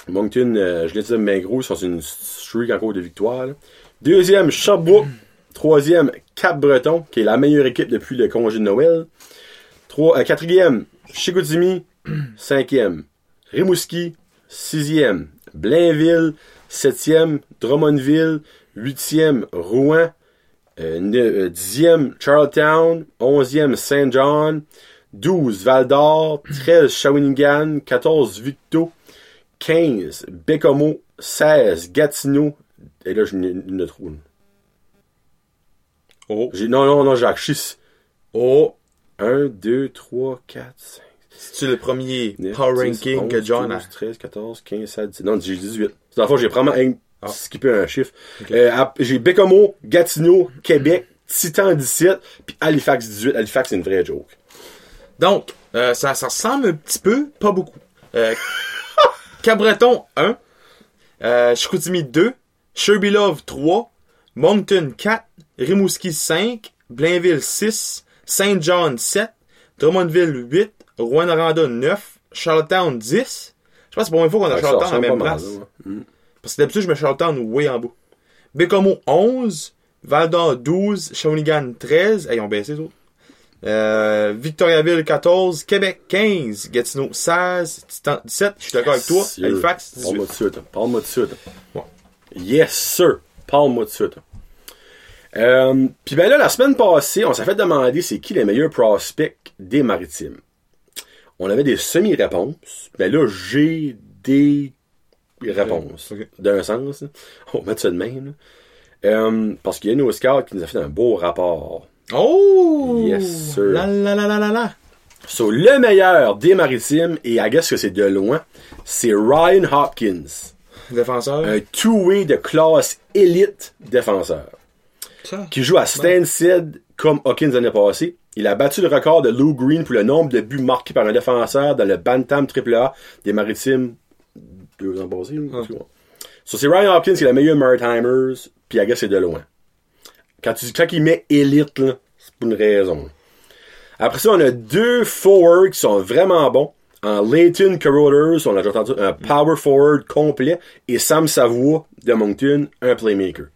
Moncton, euh, je l'ai dit, mais gros, ils sont une streak en cours de victoire. Là. Deuxième, Sherbrooke. Troisième, Cap-Breton, qui est la meilleure équipe depuis le congé de Noël. Trois, euh, quatrième, Chicoutimi. Cinquième, Rimouski. Sixième, Blainville. Septième, Drummondville. Huitième, Rouen. Euh, ne, euh, dixième, Charlottetown. Onzième, Saint-Jean. Douze, Val-d'Or. Treize, Shawinigan. Quatorze, Victo. quinze, Bécomo. seize, Gatineau. Et là, j'ai une, une autre roule. Oh. J'ai, non, non, non, j'ai acquis. Oh. un, deux, trois, quatre, cinq. C'est-tu le premier neuf, power dix, ranking onze, que John a? douze, treize, quatorze, quinze, seize, dix. Non, j'ai dix-huit. Dans le fond, j'ai vraiment un, ah. skippé un chiffre. Okay. Euh, à, j'ai Bécomo, Gatineau, Québec, Titan dix-sept, puis Halifax dix-huit. Halifax, c'est une vraie joke. Donc, euh, ça, ça ressemble un petit peu, pas beaucoup. Euh... Cap-Breton, un. Euh, Chicoutimi, deux. Sherbilov, trois. Moncton, quatre. Rimouski, cinq. Blainville, six. Saint-Jean, sept. Drummondville, huit. Rouyn-Noranda, neuf. Charlottetown, dix. Je pense que c'est la première fois qu'on a ouais, Charlottetown à la même place. Mal, ouais. mm. Parce que d'habitude, je mets Charlottetown way en bas. Bécomo, onze. Val-d'Or, douze. Shawinigan, treize. Hey, ils ont baissé, ça. Euh, Victoriaville quatorze, Québec quinze, Gatineau seize, Titan dix-sept, je suis d'accord yes avec toi, sir. Halifax dix-huit. Parle-moi de suite, parle-moi de suite. Ouais. Yes sir, parle-moi de suite. Euh, Puis ben là, la semaine passée, on s'est fait demander c'est qui les meilleurs prospects des Maritimes. On avait des semi-réponses, ben là j'ai des réponses, okay. D'un sens, là. On va mettre ça de même. Euh, parce qu'il y a une Oscar qui nous a fait un beau rapport. Oh! Yes, sir. La la la la la la. So, le meilleur des Maritimes, et I guess que c'est de loin, c'est Ryan Hopkins. Défenseur. Un two-way de classe élite défenseur. Ça. Qui joue à Stansted comme Hopkins l'année passée. Il a battu le record de Lou Green pour le nombre de buts marqués par un défenseur dans le Bantam triple A des Maritimes deux ans passés. Ah. So, c'est Ryan Hopkins qui est le meilleur Maritimers, puis I guess c'est de loin. Quand tu dis quand il met élite, là, c'est pour une raison. Après ça, on a deux forwards qui sont vraiment bons. En Leighton Corroders, on a déjà entendu un power forward complet. Et Sam Savoie de Moncton, un playmaker.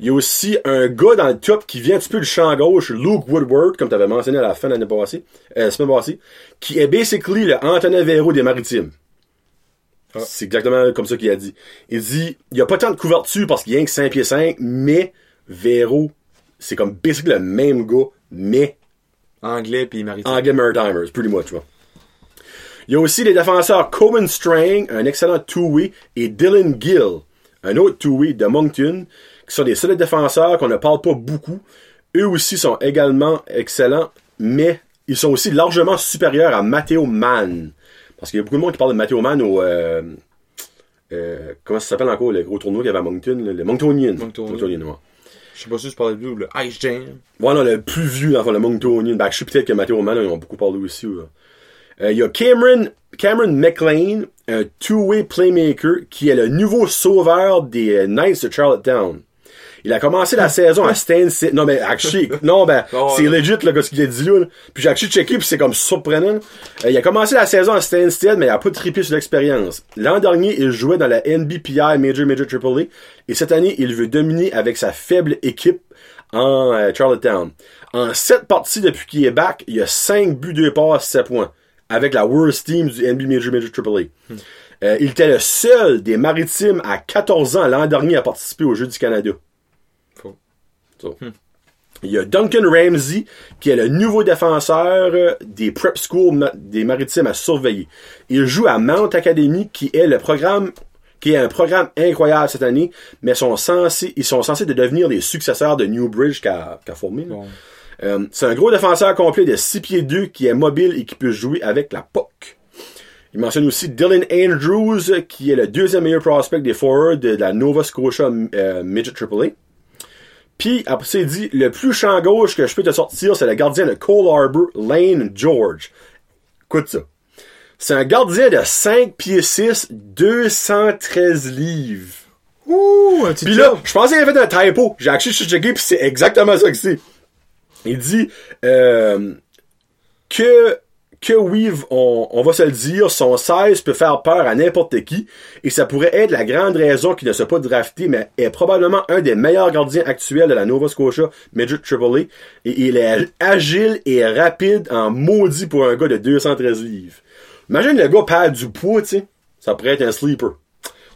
Il y a aussi un gars dans le top qui vient un petit peu du champ gauche, Luke Woodward, comme tu avais mentionné à la fin de l'année passée, euh, semaine passée, qui est basically le Antonin Véro des Maritimes. Ah. C'est exactement comme ça qu'il a dit. Il dit, il n'y a pas tant de couverture parce qu'il y a que cinq pieds cinq, mais Véro, c'est comme basically le même gars, mais anglais pis maritime. Anglais Maritimers, pretty much, tu vois. Il y a aussi les défenseurs Cohen Strang, un excellent two-way, et Dylan Gill, un autre two-way de Moncton, qui sont des seuls défenseurs qu'on ne parle pas beaucoup. Eux aussi sont également excellents, mais ils sont aussi largement supérieurs à Matteo Mann. Parce qu'il y a beaucoup de monde qui parle de Matteo Mann au... Euh, euh, comment ça s'appelle encore le gros tournoi qu'il y avait à Moncton? Le Monctonian. Monctonian, ouais. Je sais pas si je parlais de lui ou le Ice Jam. Ouais, non, le plus vieux, enfin, le Monctonien. Ben, je sais peut-être que Mathéo Roman, ils ont beaucoup parlé aussi. Il euh, y a Cameron, Cameron McLean, un two-way playmaker, qui est le nouveau sauveur des Knights de Charlottetown. Il a commencé la saison à Stan City. Non, mais, actually, non, ben, oh, c'est ouais. legit, là, ce qu'il a dit, là. Puis j'ai actually checké, puis c'est comme surprenant. Euh, il a commencé la saison à Stan City, mais il a pas trippé sur l'expérience. L'an dernier, il jouait dans la N B P I Major Major Triple A. Et cette année, il veut dominer avec sa faible équipe en euh, Charlottetown. En sept parties depuis qu'il est back, il a cinq buts, deux passes, sept points. Avec la worst team du N B A Major Major Triple A. Hmm. Euh, il était le seul des Maritimes à quatorze ans l'an dernier à participer aux Jeux du Canada. So. Hmm. Il y a Duncan Ramsey qui est le nouveau défenseur des prep schools des Maritimes à surveiller. Il joue à Mount Academy qui est le programme qui est un programme incroyable cette année, mais sont censés, ils sont censés de devenir les successeurs de Newbridge qu'a, qu'a formé. Bon. Euh, c'est un gros défenseur complet de six pieds deux qui est mobile et qui peut jouer avec la puck. Il mentionne aussi Dylan Andrews qui est le deuxième meilleur prospect des forwards de la Nova Scotia euh, Midget triple A. Puis, après ça, il dit, le plus champ gauche que je peux te sortir, c'est le gardien de Cole Harbour, Lane George. Écoute ça. C'est un gardien de cinq pieds six, deux cent treize livres. Ouh, un petit Puis là, je pensais qu'il avait un typo. J'ai acheté chez Jackie, puis c'est exactement ça que c'est. Il dit, euh, que, que oui, on, on va se le dire, son size peut faire peur à n'importe qui, et ça pourrait être la grande raison qu'il ne s'est pas drafté, mais est probablement un des meilleurs gardiens actuels de la Nova Scotia Midget triple A, et il est agile et rapide en maudit pour un gars de deux cent treize livres. Imagine le gars perd du poids, tu sais, ça pourrait être un sleeper.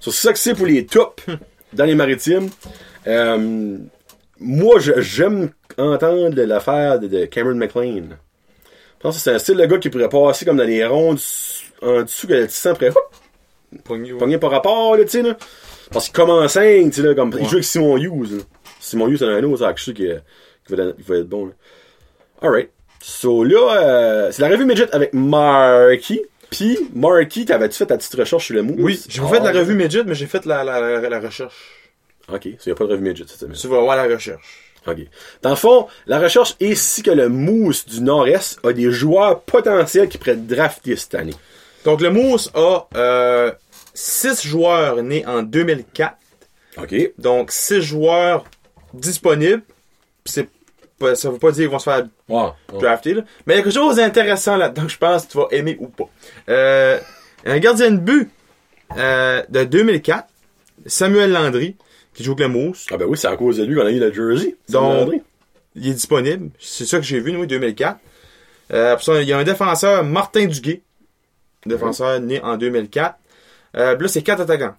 So, c'est ça que c'est pour les tops dans les Maritimes. Euh, moi, je, j'aime entendre l'affaire de, de Cameron McLean. Je pense que c'est un style de gars qui pourrait passer comme dans les rondes en dessous que le Titan pourrait pogner ouais. par rapport, là, tu sais, là. Parce qu'il commence à cinq, tu sais, là, comme, ouais. il joue avec Simon Hughes, là. Simon Hughes, c'est un autre, ça, que je sais qu'il va être bon, là. Alright. So, là, euh, c'est la revue Midget avec Marky. Pis, Marky, t'avais-tu fait ta petite recherche sur le mousse? Oui, j'ai pas ah, fait la revue Midget, mais j'ai fait la, la, la, la recherche. Ok, so, il y a pas de revue Midget, cette semaine. Tu vas voir la recherche. Okay. Dans le fond, la recherche est si que le Moose du Nord-Est a des joueurs potentiels qui pourraient drafter cette année. Donc, le Moose a euh, six joueurs nés en deux mille quatre. OK. Donc, six joueurs disponibles. C'est, ça ne veut pas dire qu'ils vont se faire wow. drafter. Là. Mais il y a quelque chose d'intéressant là-dedans, je pense, que tu vas aimer ou pas. Euh, un gardien de but euh, de deux mille quatre, Samuel Landry, qui joue avec le Moose. Ah ben oui, c'est à cause de lui qu'on a eu le jersey. Donc, il est disponible. C'est ça que j'ai vu, nous, deux mille quatre. Euh, pour ça, il y a un défenseur, Martin Duguay. Défenseur mmh. né en deux mille quatre. Euh, là, c'est quatre attaquants.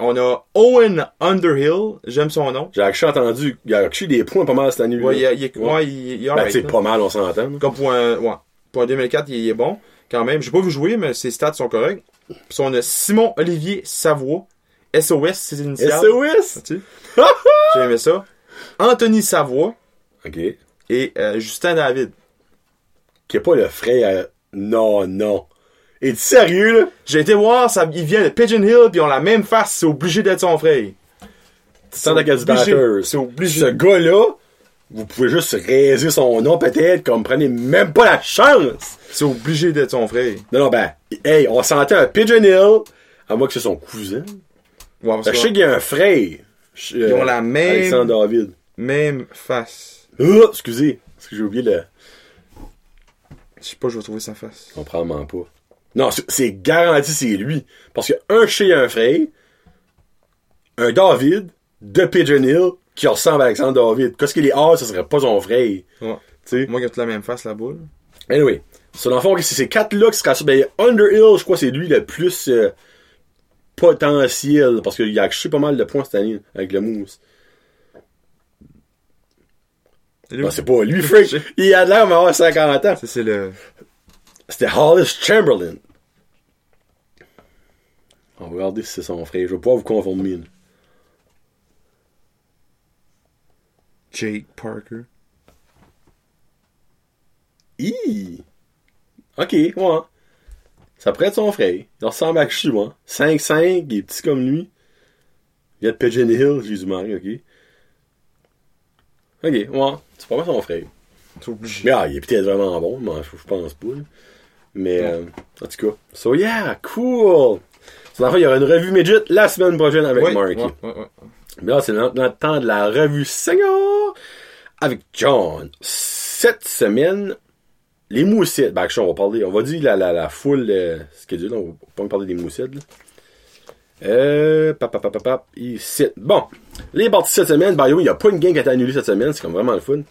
On a Owen Underhill. J'aime son nom. J'ai actually entendu, il a actually des points pas mal cette année. Ouais, il y a, il y a, ouais. ouais, il y a ben, right, c'est hein. pas mal, on s'entend. Comme pour un, ouais. Pour un deux mille quatre, il est bon. Quand même, j'ai pas vu jouer, mais ses stats sont corrects. Puis on a Simon-Olivier Savoie. S O S, c'est initial. S O S! Tu sais? J'ai aimé ça. Anthony Savoie. OK. Et euh, Justin David. Qui est pas le frère. Non, non. Et tu sérieux, là? J'ai été voir, ça, il vient de Pigeon Hill, puis on la même face, c'est obligé d'être son frère. C'est obligé. C'est obligé. Ce gars-là, vous pouvez juste raiser son nom, peut-être, comme prenez même pas la chance. C'est obligé d'être son frère. Non, non, ben, hey, on sentait un Pigeon Hill, à moins que c'est son cousin. Ouais, ben, je sais qu'il y a un frère. Je, Ils ont la même. Alexandre David. Même face. Oh, excusez. Parce que j'ai oublié le. Je sais pas, je vais trouver sa face. On prend pas. Non, c'est, c'est garanti, c'est lui. Parce que un chez un frère, un David de Pigeon Hill qui ressemble à Alexandre David. Qu'est-ce qu'il est hors, ça serait pas son frère. Ouais. T'sais? Moi, il a toute la même face, la boule. Anyway. Sur l'enfant, c'est ces quatre-là qui se rassurent. Ben, Underhill, je crois, c'est lui le plus. Euh, potentiel, parce qu'il a accroché pas mal de points cette année avec le Moose. Non, c'est pas lui, Frick. Il a l'air d'avoir cinquante ans. Ça, c'est le... C'était Hollis Chamberlain. On va regarder si c'est son frère. Je vais pouvoir vous confirmer. Jake Parker. Hi! Ok, ouais. Ça prête son frère. Il ressemble à Kshi, moi. cinq cinq, il est petit comme lui. Il vient de Pigeon Hill, j'ai du mal, ok? Ok, ouais. C'est pas mal son frère. C'est obligé. Mais ah, il est peut-être vraiment bon, mais je pense pas. Là. Mais, euh, en tout cas. So yeah, cool! C'est la fois, il y aura une revue midget la semaine prochaine avec oui, Marky. Ouais, ouais, ouais. Mais là, c'est le, le temps de la revue senior avec John. Cette semaine, les Mooseheads. Ben, on va parler, on va dire la, la, la full euh, schedule, on va pas parler des Mooseheads, là. Euh, pap, pap, pap, pap, ici. Bon, les parties cette semaine, by the way, il n'y a pas une game qui a été annulée cette semaine, c'est comme vraiment le fun.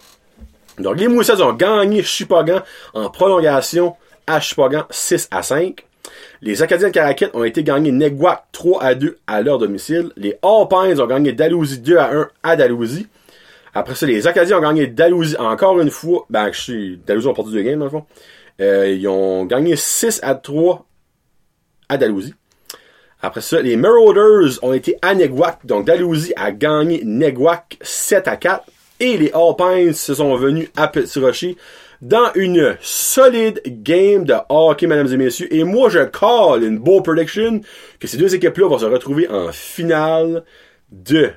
Donc, les Mooseheads ont gagné Chupagan en prolongation à Chupagan six à cinq. Les Acadiens de Caraquet ont été gagnés Negwak trois à deux à leur domicile. Les Alpines ont gagné Dalhousie deux à un à Dalhousie. Après ça, les Acadiens ont gagné Dalhousie encore une fois. Ben, je suis. Dalhousie ont perdu deux games, dans le fond. Euh, ils ont gagné six à trois à Dalhousie. Après ça, les Marauders ont été à Negwak. Donc, Dalhousie a gagné Negwak sept à quatre. Et les Alpines se sont venus à Petit Rocher dans une solide game de hockey, mesdames et messieurs. Et moi, je call une beau prediction que ces deux équipes-là vont se retrouver en finale de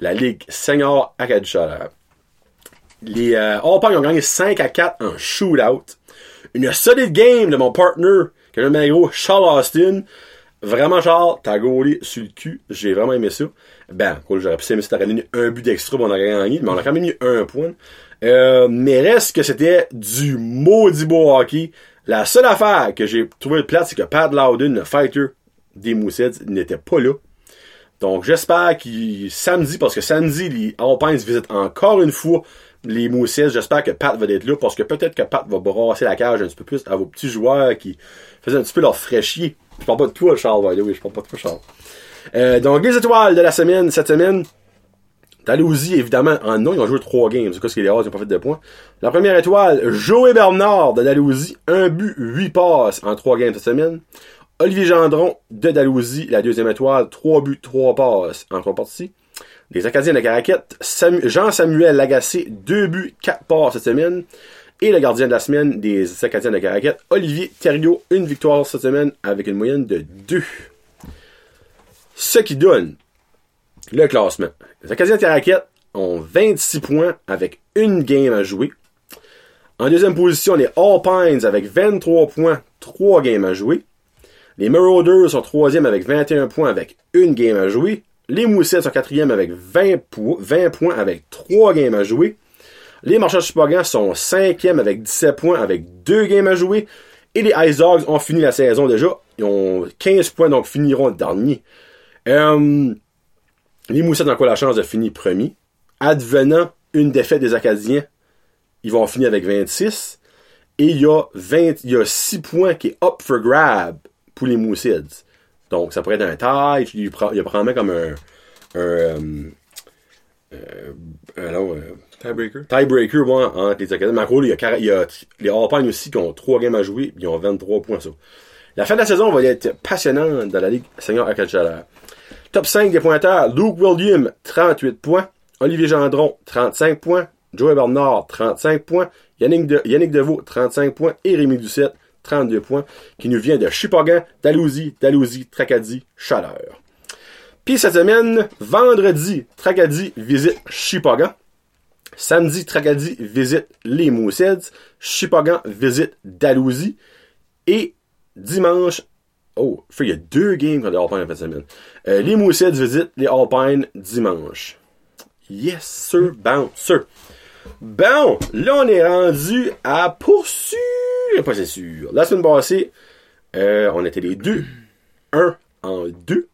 la Ligue senior Acadie Chaleur. Les euh, Alpines ont gagné cinq à quatre en shootout. Une solide game de mon partner, que j'aime bien gros, Charles Austin. Vraiment, Charles, t'as gaulé sur le cul. J'ai vraiment aimé ça. Ben, cool, j'aurais pu s'aimer si t'aurais donné un but d'extra, ben on aurait gagné, mais on a quand même eu un point. Euh, mais reste que c'était du maudit beau hockey. La seule affaire que j'ai trouvé plate, c'est que Pat Loudon, le fighter des Mooseheads, n'était pas là. Donc, j'espère qu'il, samedi, parce que samedi, les Alpines visitent encore une fois les Mooseheads. J'espère que Pat va être là, parce que peut-être que Pat va brasser la cage un petit peu plus à vos petits joueurs qui faisaient un petit peu leur fraîchier. Je parle pas de toi, Charles, by the way, je parle pas de toi, Charles. Euh, donc, les étoiles de la semaine, cette semaine, Dalhousie, évidemment, en non, ils ont joué trois games. C'est quoi ce qu'il y a, ils n'ont pas fait de points. La première étoile, Joey Bernard de Dalhousie, un but, huit passes en trois games cette semaine. Olivier Gendron de Dalhousie, la deuxième étoile, trois buts, trois passes en trois parties. Les Acadiens de Caraquette, Samu- Jean-Samuel Lagacé, deux buts, quatre passes cette semaine. Et le gardien de la semaine des Acadiens de Caraquette, Olivier Thériault, une victoire cette semaine avec une moyenne de deux. Ce qui donne le classement. Les Acadiens de Caraquette ont vingt-six points avec une game à jouer. En deuxième position, les Alpines avec vingt-trois points, trois games à jouer. Les Marauders sont troisième avec vingt et un points avec une game à jouer. Les Mooseheads sont quatrième avec vingt, po- vingt points avec trois games à jouer. Les Marchands de Chupagan sont cinquième avec dix-sept points avec deux games à jouer. Et les Ice Dogs ont fini la saison déjà. Ils ont quinze points, donc finiront le dernier. Euh, les Mooseheads ont encore la chance de finir premier. Advenant une défaite des Acadiens, ils vont finir avec vingt-six. Et il y a six points qui est up for grab pour les Mooseheads. Donc ça pourrait être un tie. Il prend probablement comme un... un euh, euh, alors, euh, Tiebreaker. Tiebreaker, ouais, entre les Acadiens. Mais en gros, il y a, il y a les Alpines aussi qui ont trois games à jouer, puis ils ont vingt-trois points, ça. La fin de la saison va être passionnante dans la Ligue senior Acadie Chaleur. Top cinq des pointeurs, Luke William, trente-huit points. Olivier Gendron, trente-cinq points. Joey Bernard, trente-cinq points. Yannick, de, Yannick Deveau, trente-cinq points. Et Rémi Doucette, trente-deux points, qui nous vient de Chupagan, Dalhousie, Dalhousie, Tracadie, Chaleur. Puis cette semaine, vendredi, Tracadie visite Chupagan. Samedi, Tracadie visite les Mooseheads. Chupagan visite Dalhousie. Et dimanche... Oh, il y a deux games contre les Alpines en fin de semaine. Euh, les Mooseheads visitent les Alpines dimanche. Yes, sir. Bon, sir. Bon, là, on est rendu à poursuivre le processus. La semaine passée, euh, on était les deux. Un en deux.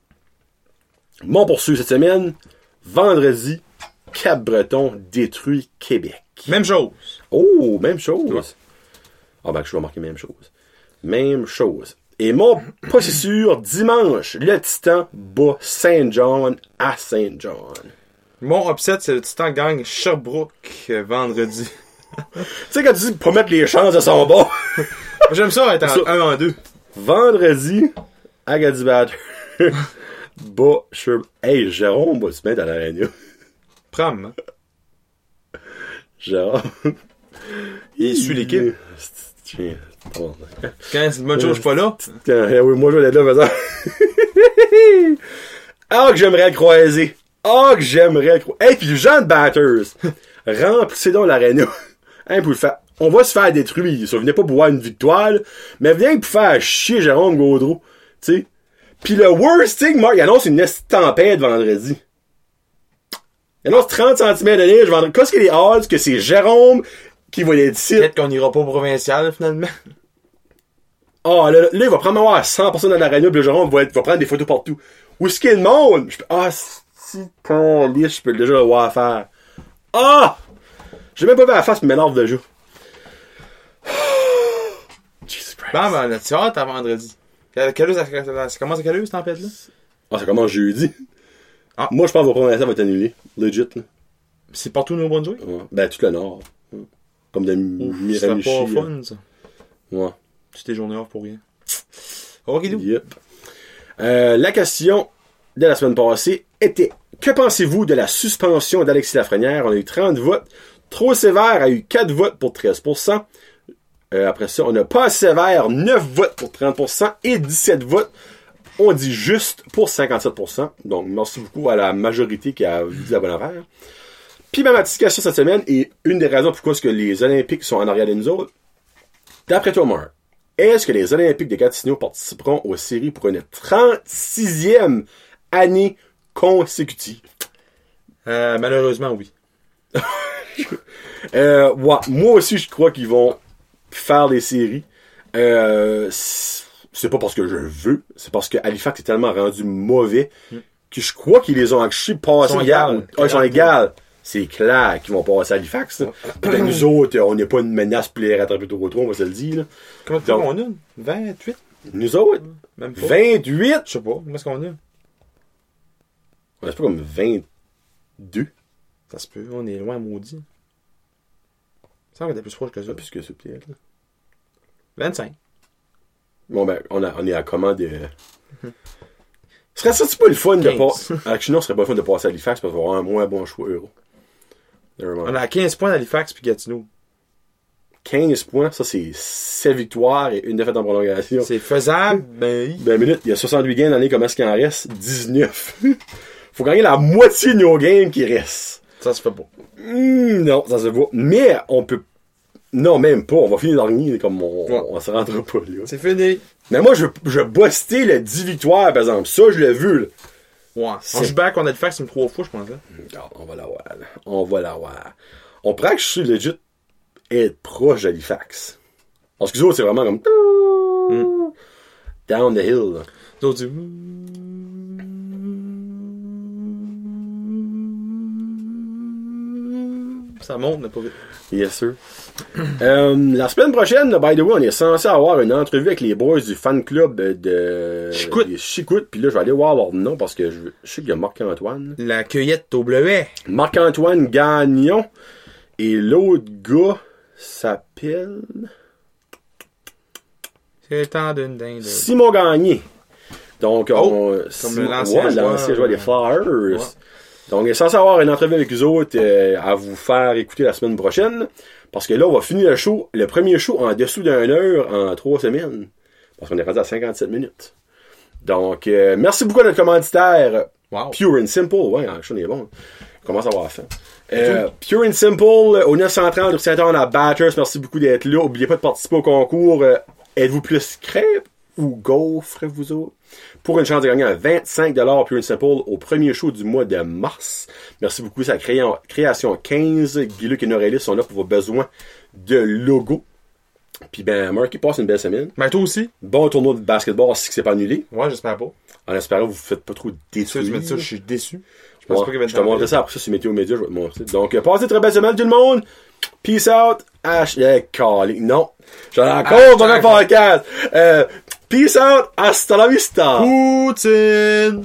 Mon poursuit cette semaine, vendredi, Cap-Breton détruit Québec. Même chose. Oh, même chose. Ouais. Ah ben, je vais marquer même chose. Même chose. Et mon processure, dimanche, le Titan bat Saint-Jean à Saint-Jean. Mon upset, c'est le Titan gagne Sherbrooke euh, vendredi. Tu sais, quand tu dis pas mettre les chances de son bord. J'aime ça être en un en deux. Vendredi, Acadie Badger bat Sherbrooke. Hey, Jérôme va se mettre à l'arena. Prom. Jérôme. Il suit l'équipe. Tiens. Quand c'est une bonne chose, je suis pas là. Quand, oui, moi, je vais être là, faisant. Ah, que j'aimerais le croiser. Ah, que j'aimerais le croiser. Hey, puis Jean de Batters. remplissez donc l'aréna. Hein, pour le faire. On va se faire détruire. Ça, venez pas pour voir une victoire, là, mais venez pour faire chier Jérôme Gaudreau. Tu sais. Pis le worst thing, Mark, il annonce une tempête vendredi. Il annonce trente centimètres de neige vendredi. Qu'est-ce qu'il y a des odds que c'est Jérôme qui va les dire? Peut-être qu'on ira pas au provincial, finalement. Ah, oh, là, là, il va prendre avoir cent pour cent dans l'aréna, puis le Jérôme va, être, va prendre des photos partout. Où est-ce qu'il y a le monde? Ah, si ton lit, je peux déjà le voir faire. Ah! J'ai même pas vu la face, mais m'énerve de jeu. Jesus Christ. Bon, ben, on a-tu hâte à vendredi? Ça commence à quelle heure, cette tempête-là? Ah, ça commence jeudi. Ah. Moi, je pense que le provincial va être annulé. Legit, là. C'est partout au Nouveau-Brunswick? Ouais. Ben, tout le Nord. Comme de Miramichi. C'est pas fun, ça. Ouais. Tu t'es journée off pour rien. Okidou. Yep. Euh, la question de la semaine passée était « Que pensez-vous de la suspension d'Alexis Lafrenière? » On a eu trente votes. Trop sévère a eu quatre votes pour treize pour cent. Euh, après ça, on a pas sévère, neuf votes pour trente pour cent et dix-sept votes. On dit juste pour cinquante-sept pour cent. Donc, merci beaucoup à la majorité qui a dit la bonne affaire. Puis, ma petite question cette semaine est une des raisons pourquoi est-ce que les Olympiques sont en arrière de nous autres. D'après toi, Marc, est-ce que les Olympiques de Gatineau participeront aux séries pour une trente-sixième année consécutive? Euh, malheureusement, oui. euh, ouais, moi aussi, je crois qu'ils vont faire les séries. Euh, c'est pas parce que je veux, c'est parce que Halifax est tellement rendu mauvais que je crois qu'ils les ont accrochés passés. Ils sont égales. Ah, ils sont égales. C'est clair qu'ils vont passer à Halifax. Ben, nous autres, on n'est pas une menace pour les rattraper tôt au trou, on va se le dire. Combien de fois on a? vingt-huit? Nous autres? Même pas. vingt-huit? Je sais pas. Comment est-ce qu'on a? On est pas comme vingt-deux. Ça se peut. On est loin, maudit. Ça va être plus proche que ça. Ah, plus que ça, peut-être. vingt-cinq. Bon, ben, on, a, on est à commande de... Serait-ce pas le fun de passer... Actuellement, ce serait pas le fun de passer à Halifax parce qu'on va avoir un moins bon choix euro. On a quinze points d'Halifax puis Gatineau. quinze points, ça c'est sept victoires et une défaite en prolongation. C'est faisable, ben... Ben, minute, il y a soixante-huit games l'année, comment est-ce qu'il en reste? dix-neuf. Faut gagner la moitié de nos games qui restent. Ça se fait pas. Mmh, non, ça se fait pas. Mais on peut... Non, même pas. On va finir dernier comme on, ouais. on se rendra pas là. C'est fini. Mais moi, je, je bossais le dix victoires, par exemple. Ça, je l'ai vu, là. Ouais. C'est... On joue back, on a le fax une trois fois, je pense, là. Non, on va l'avoir, là. On va l'avoir. On prend que je suis legit être proche d'Halifax. Parce que les autres, c'est vraiment comme... Mm. Down the hill, là. Les autres, c'est... Ça monte, mais pas vite. Yes, sir. euh, la semaine prochaine, by the way, on est censé avoir une entrevue avec les boys du fan club de Chicout. Puis là, je vais aller voir leur nom parce que je, je sais qu'il y a Marc-Antoine. La cueillette au bleuet. Marc-Antoine Gagnon. Et l'autre gars s'appelle... C'est le temps d'une dinde. Simon Gagné. Donc, oh, on... Comme l'ancien ouais, joueur. L'ancien joueur des Flyers. Ouais. Donc, il est censé avoir une entrevue avec eux autres euh, à vous faire écouter la semaine prochaine. Parce que là, on va finir le show, le premier show en dessous d'une heure en trois semaines. Parce qu'on est rendu à cinquante-sept minutes. Donc, euh, merci beaucoup à notre commanditaire. Wow. Pure and Simple. Ouais, le show est bon. On commence à avoir faim. Euh, okay. Pure and Simple, au neuf cent trente, au Saint-Jean, à Batters. Merci beaucoup d'être là. N'oubliez pas de participer au concours. Euh, êtes-vous plus crêpes ou gaufres, vous autres? Pour une chance de gagner un vingt-cinq dollars Pure and Simple au premier show du mois de mars. Merci beaucoup, c'est la Création quinze. Guy-Luc et Norélis sont là pour vos besoins de logo. Puis ben, Marky, passe une belle semaine. Mais toi aussi. Bon tournoi de basketball si c'est pas annulé. Ouais, j'espère pas. En espérant que vous ne faites pas trop déçu. Je, je suis déçu. Je pense ouais, pas qu'il va être Je te montrerai ça après ça sur Météo Média. Je vais te montrer. Donc, passez une très belle semaine tout le monde. Peace out. H. Eh, calé. Non. J'en ai encore dans le podcast. Euh. Peace out, hasta la vista. Poutine.